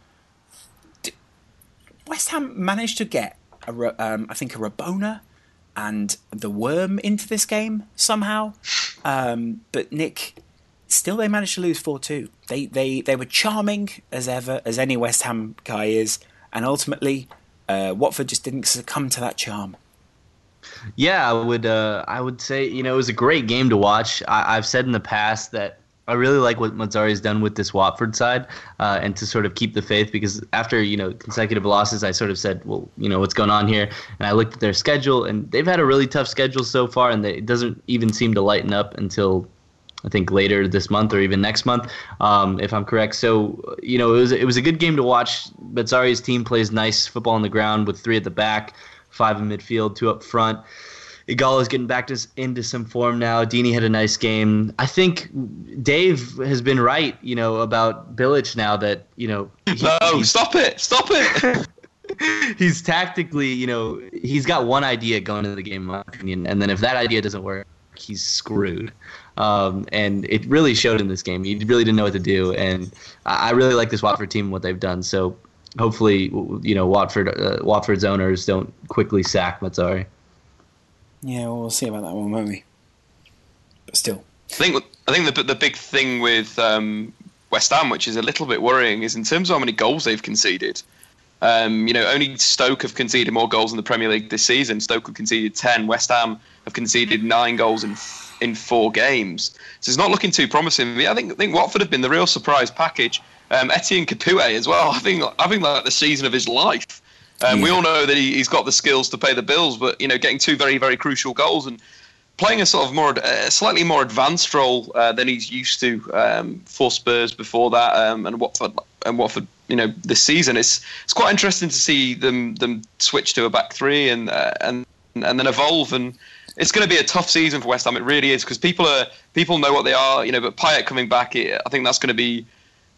managed to get, a Rabona and the Worm into this game somehow. But Nick, still they managed to lose 4-2. They were charming as ever, as any West Ham guy is. And ultimately, Watford just didn't succumb to that charm. Yeah, I would say, you know, it was a great game to watch. I've said in the past that I really like what Mazzari's done with this Watford side, and to sort of keep the faith, because after, you know, consecutive losses, I sort of said, well, you know, what's going on here? And I looked at their schedule, and they've had a really tough schedule so far, and it doesn't even seem to lighten up until I think later this month or even next month, if I'm correct. So, you know, it was a good game to watch. Mazzari's team plays nice football on the ground with 3 at the back, 5 in midfield, 2 up front. Igalo's getting back into some form now. Deeney had a nice game. I think Dave has been right, you know, about Bilic now that, you know... Stop it! He's tactically, you know, he's got one idea going into the game, in my opinion, and then if that idea doesn't work, he's screwed. And it really showed in this game. He really didn't know what to do, and I really like this Watford team and what they've done, so hopefully, you know, Watford's owners don't quickly sack Mazzari. Yeah, well, we'll see about that one, won't we? But still. I think the big thing with West Ham, which is a little bit worrying, is in terms of how many goals they've conceded. You know, only Stoke have conceded more goals in the Premier League this season. Stoke have conceded 10. West Ham have conceded 9 goals in 4 games. So it's not looking too promising. I think Watford have been the real surprise package. Etienne Capoue as well. I think like the season of his life. We all know that he's got the skills to pay the bills, but, you know, getting 2 very, very crucial goals and playing a sort of slightly more advanced role than he's used to for Spurs before that, and Watford, you know, this season. It's quite interesting to see them switch to a back three and then evolve, and it's going to be a tough season for West Ham. It really is, because people know what they are, you know. But Payet coming back, I think that's going to be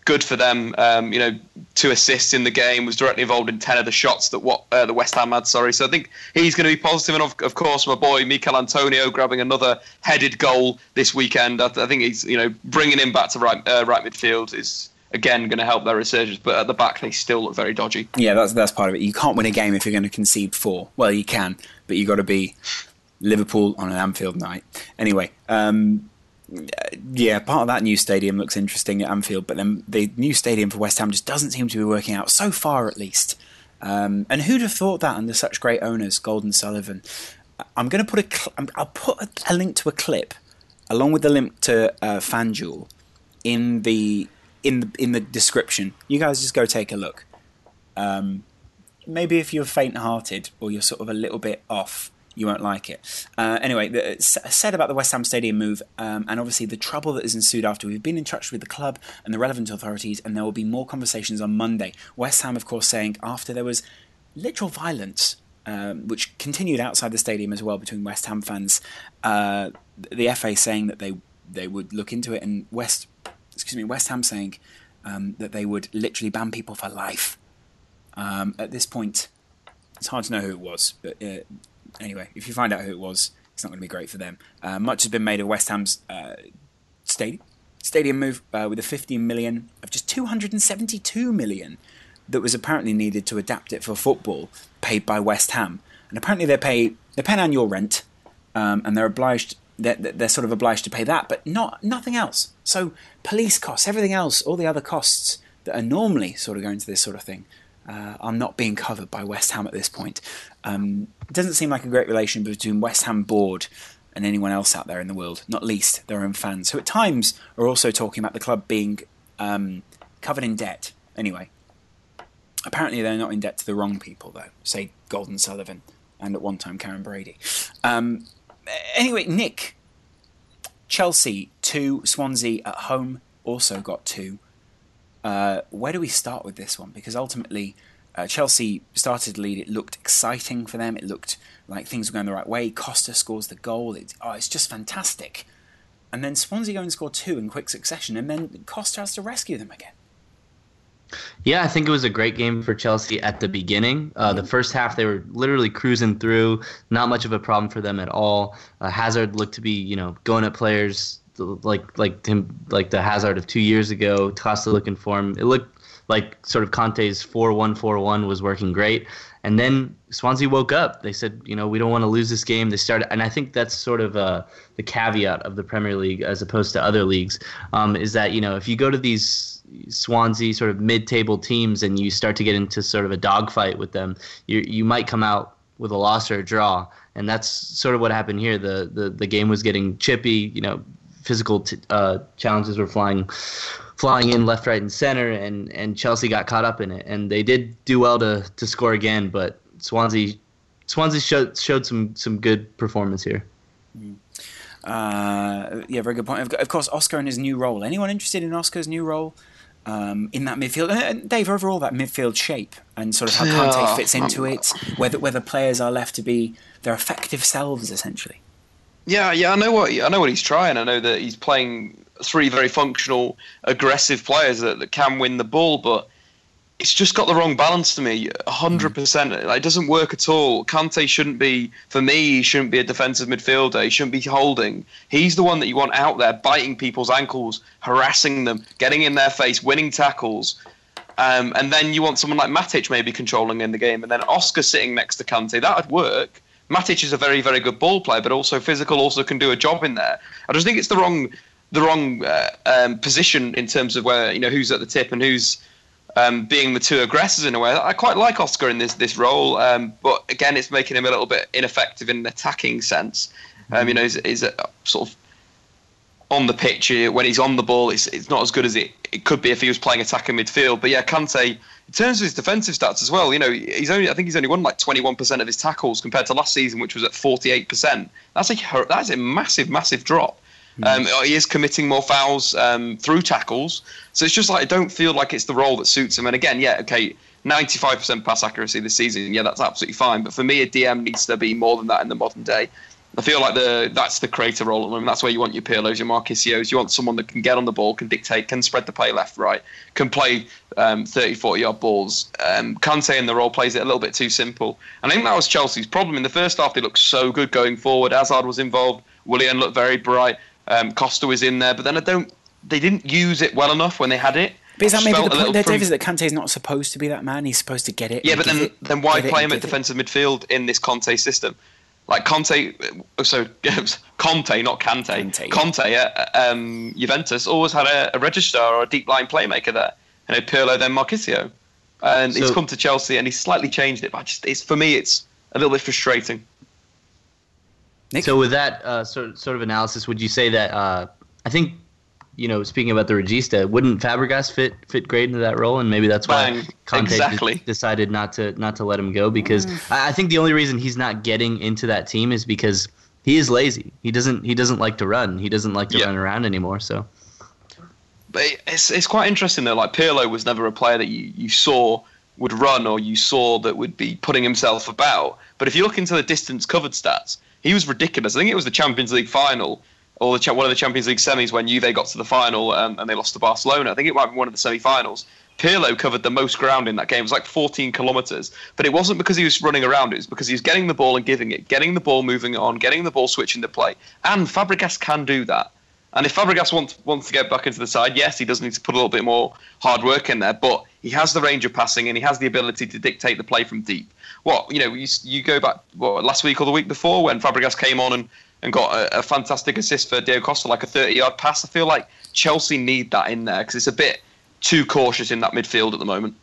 good for them. You know, 2 assists in the game, was directly involved in 10 of the shots that the West Ham had. So I think he's going to be positive, and of course, my boy Mikel Antonio grabbing another headed goal this weekend. I think he's, you know, bringing him back to right midfield is again going to help their resurgence. But at the back, they still look very dodgy. Yeah, that's part of it. You can't win a game if you're going to concede 4. Well, you can, but you got to be Liverpool on an Anfield night. Anyway. Yeah, part of that new stadium looks interesting at Anfield, but then the new stadium for West Ham just doesn't seem to be working out, so far at least. And who'd have thought that under such great owners, Gold and Sullivan? I'm going to put I'll put a link to a clip, along with the link to FanDuel, in the description. You guys just go take a look. Maybe if you're faint-hearted or you're sort of a little bit off, you won't like it. Anyway, said about the West Ham Stadium move, and obviously the trouble that has ensued after. We've been in touch with the club and the relevant authorities, and there will be more conversations on Monday. West Ham, of course, saying after there was literal violence, which continued outside the stadium as well between West Ham fans, the FA saying that they would look into it, and West Ham saying that they would literally ban people for life. At this point, it's hard to know who it was, but... Anyway, if you find out who it was, it's not going to be great for them. Much has been made of West Ham's stadium move with a $15 million of just $272 million that was apparently needed to adapt it for football, paid by West Ham. And apparently they pay an annual rent, and they're sort of obliged to pay that, but nothing else. So police costs, everything else, all the other costs that are normally sort of going to this sort of thing, are not being covered by West Ham at this point. It doesn't seem like a great relation between West Ham board and anyone else out there in the world, not least their own fans, who at times are also talking about the club being covered in debt. Anyway, apparently they're not in debt to the wrong people, though, say Golden Sullivan and at one time Karen Brady. Anyway, Nick, Chelsea 2, Swansea at home also got 2. Where do we start with this one? Because ultimately, Chelsea started to lead. It looked exciting for them. It looked like things were going the right way. Costa scores the goal. It's just fantastic. And then Swansea go and score 2 in quick succession, and then Costa has to rescue them again. Yeah, I think it was a great game for Chelsea at the beginning. The first half, they were literally cruising through. Not much of a problem for them at all. Hazard looked to be, going at players like the Hazard of 2 years ago. Costa looking for him. It looked like sort of Conte's 4-1-4-1 was working great. And then Swansea woke up. They said, we don't want to lose this game. They started, and I think that's sort of the caveat of the Premier League as opposed to other leagues, is that, if you go to these Swansea sort of mid-table teams and you start to get into sort of a dogfight with them, you might come out with a loss or a draw. And that's sort of what happened here. The game was getting chippy, physical challenges were flying in left, right, and center, and Chelsea got caught up in it. And they did do well to score again, but Swansea showed some good performance here. Mm. Yeah, very good point. Of course, Oscar and his new role. Anyone interested in Oscar's new role in that midfield? And Dave, overall, that midfield shape and sort of how Conte fits into it, whether players are left to be their effective selves, essentially. Yeah, I know what he's trying. I know that he's playing three very functional, aggressive players that can win the ball, but it's just got the wrong balance to me, 100%. It doesn't work at all. Kante shouldn't be, for me, he shouldn't be a defensive midfielder. He shouldn't be holding. He's the one that you want out there, biting people's ankles, harassing them, getting in their face, winning tackles. And then you want someone like Matic maybe controlling in the game. And then Oscar sitting next to Kante. That would work. Matic is a very, very good ball player, but also physical, also can do a job in there. I just think it's the wrong position in terms of where, who's at the tip and who's... being the two aggressors in a way. I quite like Oscar in this role, but again, it's making him a little bit ineffective in an attacking sense. He's sort of on the pitch when he's on the ball. It's not as good as it could be if he was playing attacking midfield. But yeah, Kante, in terms of his defensive stats as well, I think he's only won like 21% of his tackles compared to last season, which was at 48%. That's a massive, massive drop. He is committing more fouls through tackles. So it's just like I don't feel like it's the role that suits him. And again, 95% pass accuracy this season. Yeah, that's absolutely fine. But for me, a DM needs to be more than that in the modern day. I feel like that's the creator role at the moment. That's where you want your Pirlos, your Marquinhos. You want someone that can get on the ball, can dictate, can spread the play left, right, can play 30, 40-yard balls. Kante in the role plays it a little bit too simple. And I think that was Chelsea's problem. In the first half, they looked so good going forward. Hazard was involved. Willian looked very bright. Costa was in there, but then they didn't use it well enough when they had it. But is that maybe the point there, Dave, is that Kante's not supposed to be that man? He's supposed to get it. Yeah, but then why play him at defensive midfield in this Conte system? Like Conte, not Kante. Conte at Juventus always had a registrar or a deep line playmaker there. Pirlo, then Marchisio. And he's come to Chelsea and he's slightly changed it, but for me, it's a little bit frustrating. Nick? So with that sort of analysis, would you say that I think, speaking about the Regista, wouldn't Fabregas fit great into that role? And maybe that's why Conte decided not to let him go, because I think the only reason he's not getting into that team is because he is lazy. He doesn't like to run. He doesn't like to run around anymore. So, but it's quite interesting though. Like Pirlo was never a player that you saw would run or you saw that would be putting himself about. But if you look into the distance covered stats, he was ridiculous. I think it was the Champions League final or one of the Champions League semis when Juve got to the final and they lost to Barcelona. I think it might be one of the semi-finals. Pirlo covered the most ground in that game. It was like 14 kilometres. But it wasn't because he was running around. It was because he was getting the ball and giving it, getting the ball moving on, getting the ball switching to play. And Fabregas can do that. And if Fabregas wants to get back into the side, yes, he does need to put a little bit more hard work in there. But he has the range of passing and he has the ability to dictate the play from deep. You go back last week or the week before when Fabregas came on and got a fantastic assist for Diego Costa, like a 30-yard pass. I feel like Chelsea need that in there because it's a bit too cautious in that midfield at the moment.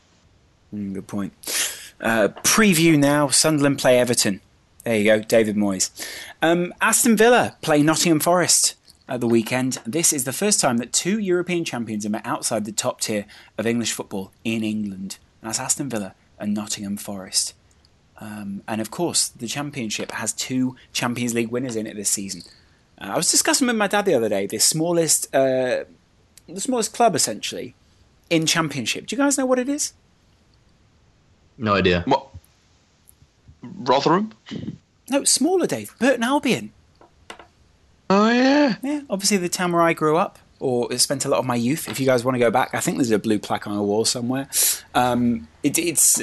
Good point. Preview now, Sunderland play Everton. There you go, David Moyes. Aston Villa play Nottingham Forest at the weekend. This is the first time that two European champions have met outside the top tier of English football in England. That's Aston Villa and Nottingham Forest. And of course, the Championship has two Champions League winners in it this season. I was discussing with my dad the other day the smallest club essentially in Championship. Do you guys know what it is? No idea. What? Rotherham? No, smaller, Dave. Burton Albion. Oh yeah. Yeah. Obviously, the town where I grew up. or spent a lot of my youth. If you guys want to go back, I think there's a blue plaque on a wall somewhere. It's sure. It's,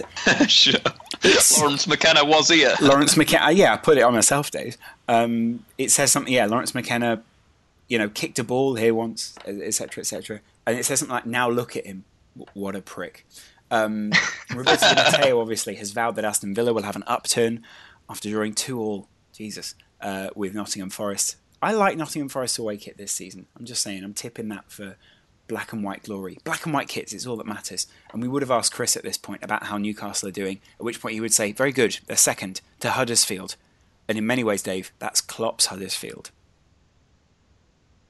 Lawrence McKenna was here. Lawrence McKenna, yeah, I put it on myself, Dave. It says something, yeah, Lawrence McKenna, kicked a ball here once, etc., etc. And it says something like, now look at him, what a prick. Roberto Di Matteo, obviously, has vowed that Aston Villa will have an upturn after drawing 2-2, Jesus, with Nottingham Forest. I like Nottingham Forest's away kit this season. I'm just saying, I'm tipping that for black and white glory. Black and white kits, it's all that matters. And we would have asked Chris at this point about how Newcastle are doing, at which point he would say, very good, they're second to Huddersfield. And in many ways, Dave, that's Klopp's Huddersfield.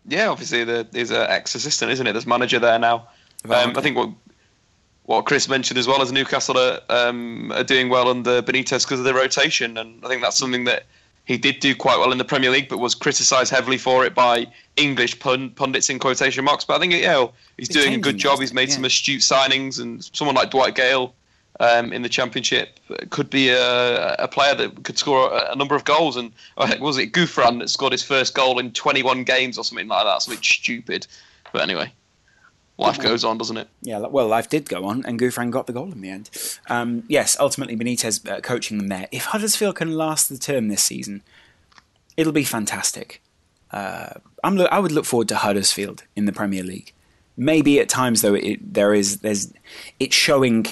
Yeah, obviously, he's an ex-assistant, isn't it? There's manager there now. I think what Chris mentioned as well is Newcastle are doing well under Benitez because of their rotation. And I think that's something that he did do quite well in the Premier League, but was criticised heavily for it by English pundits in quotation marks. But I think, he's doing a good job. He's made some astute signings, and someone like Dwight Gale in the Championship could be a player that could score a number of goals. And was it Gouffran that scored his first goal in 21 games or something like that? Something stupid. But anyway, life goes on, doesn't it? Yeah, well, life did go on, and Gouffran got the goal in the end. Yes, ultimately Benitez coaching them there. If Huddersfield can last the term this season, it'll be fantastic. I would look forward to Huddersfield in the Premier League. Maybe at times, though, it's showing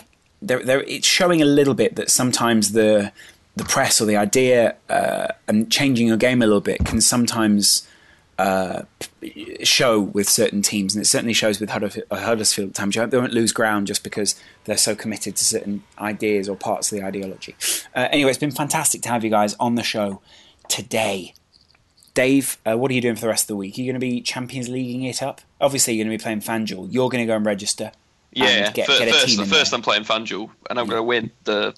a little bit that sometimes the press or the idea and changing your game a little bit can sometimes show with certain teams, and it certainly shows with Huddersfield at times. You hope they won't lose ground just because they're so committed to certain ideas or parts of the ideology. Anyway, it's been fantastic to have you guys on the show today. Dave, what are you doing for the rest of the week? Are you going to be Champions Leaguing it up? Obviously, you're going to be playing FanDuel. You're going to go and register. Yeah, first I'm playing FanDuel, and I'm going to win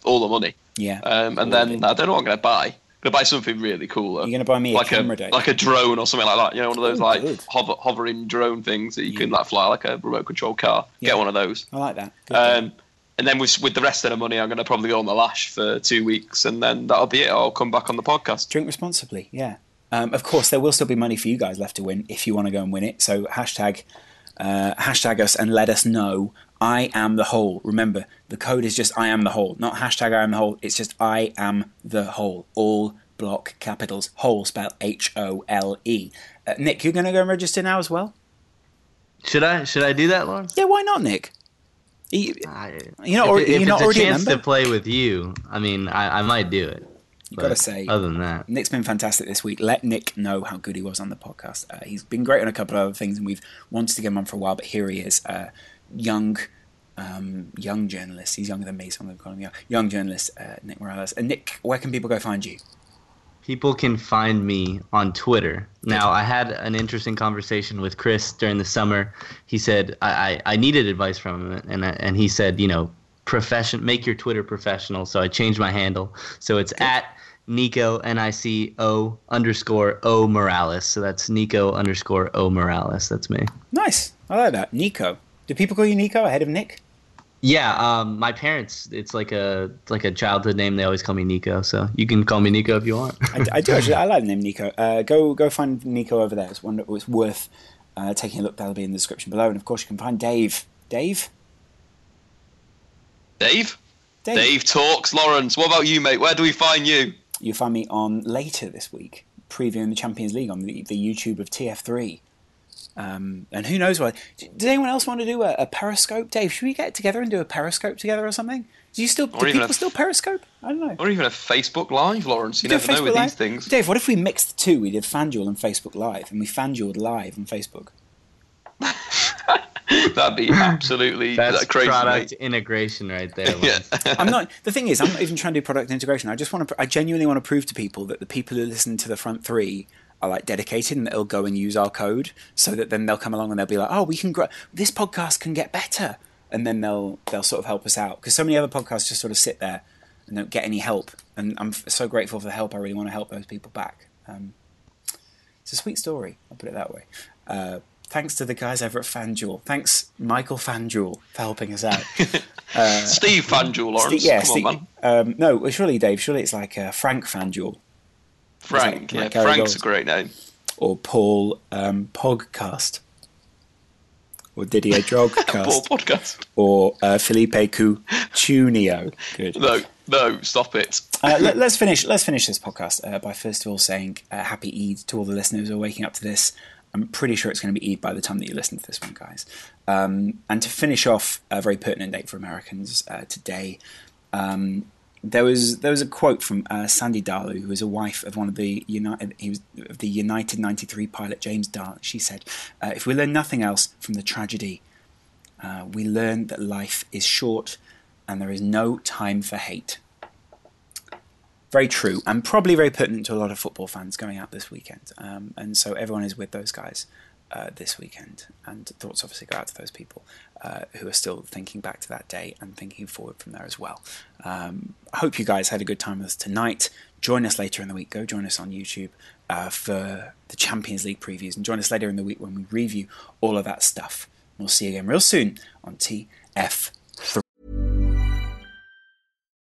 all the money. Yeah, and then I don't know what I'm going to buy. I'm going to buy something really cool, though. You're going to buy me a camera, Dave? Like a drone or something like that. One of those hovering drone things that you can fly like a remote control car. Yeah. Get one of those. I like that. And then with the rest of the money, I'm going to probably go on the lash for 2 weeks, and then that'll be it. I'll come back on the podcast. Drink responsibly, yeah. Of course, there will still be money for you guys left to win if you want to go and win it. So hashtag us and let us know. I am the hole. Remember, the code is just I am the hole, not hashtag I am the hole. It's just I am the hole. All block capitals. Hole spelled HOLE. Nick, you're going to go and register now as well? Should I do that, Lauren? Yeah, why not, Nick? If it's a chance to play with you, I mean, I might do it. You've got to say, other than that, Nick's been fantastic this week. Let Nick know how good he was on the podcast. He's been great on a couple of other things, and we've wanted to get him on for a while, but here he is. Young journalist. He's younger than me, so I'm going to call him young. Young journalist, Nick Morales. And Nick, where can people go find you? People can find me on Twitter. Now, I had an interesting conversation with Chris during the summer. He said I needed advice from him, and he said, make your Twitter professional. So I changed my handle. So it's at Nico, @Nico_O_Morales. So that's Nico_O_Morales. That's me. Nice. I like that. Nico. Do people call you Nico ahead of Nick? Yeah, my parents. It's like a childhood name. They always call me Nico, so you can call me Nico if you want. I do actually. I like the name Nico. Go find Nico over there. It's wonderful. It's worth taking a look. That'll be in the description below, and of course you can find Dave. Dave talks. Lawrence, what about you, mate? Where do we find you? You'll find me on later this week, previewing the Champions League on the YouTube of TF3. And who knows what? Does anyone else want to do a Periscope? Dave, should we get together and do a Periscope together or something? Do people still Periscope? I don't know. Or even a Facebook Live, Lawrence. You never know with these things. Dave, what if we mixed the two? We did FanDuel and Facebook Live, and we FanDueled live on Facebook. That'd be absolutely that's crazy. Product integration right there. Yeah. I'm not even trying to do product integration. I genuinely want to prove to people that the people who listen to the front three are dedicated, and they'll go and use our code, so that then they'll come along and they'll be like, oh, we can grow, this podcast can get better, and then they'll sort of help us out, because so many other podcasts just sort of sit there and don't get any help, and I'm so grateful for the help. I really want to help those people back. It's a sweet story, I'll put it that way. Thanks to the guys over at FanDuel. Thanks, Michael FanDuel, for helping us out. Steve FanDuel, Lawrence. Come on, man. No, surely, Dave, it's like Frank FanDuel. Frank's a great name. Or Paul Podcast. or Didier Drogcast, or Felipe Coutinho. Good. No, stop it. Let's finish this podcast by first of all saying happy Eid to all the listeners who are waking up to this. I'm pretty sure it's going to be Eid by the time that you listen to this one, guys. And to finish off a very pertinent date for Americans today, there was a quote from Sandy Darlu, who is a wife of one of the United 93 pilot James Darlu. She said, "If we learn nothing else from the tragedy, we learn that life is short and there is no time for hate." Very true, and probably very pertinent to a lot of football fans going out this weekend. And so everyone is with those guys this weekend. And thoughts obviously go out to those people who are still thinking back to that day and thinking forward from there as well. I hope you guys had a good time with us tonight. Join us later in the week. Go join us on YouTube for the Champions League previews. And join us later in the week when we review all of that stuff. We'll see you again real soon on TF3.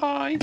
Bye.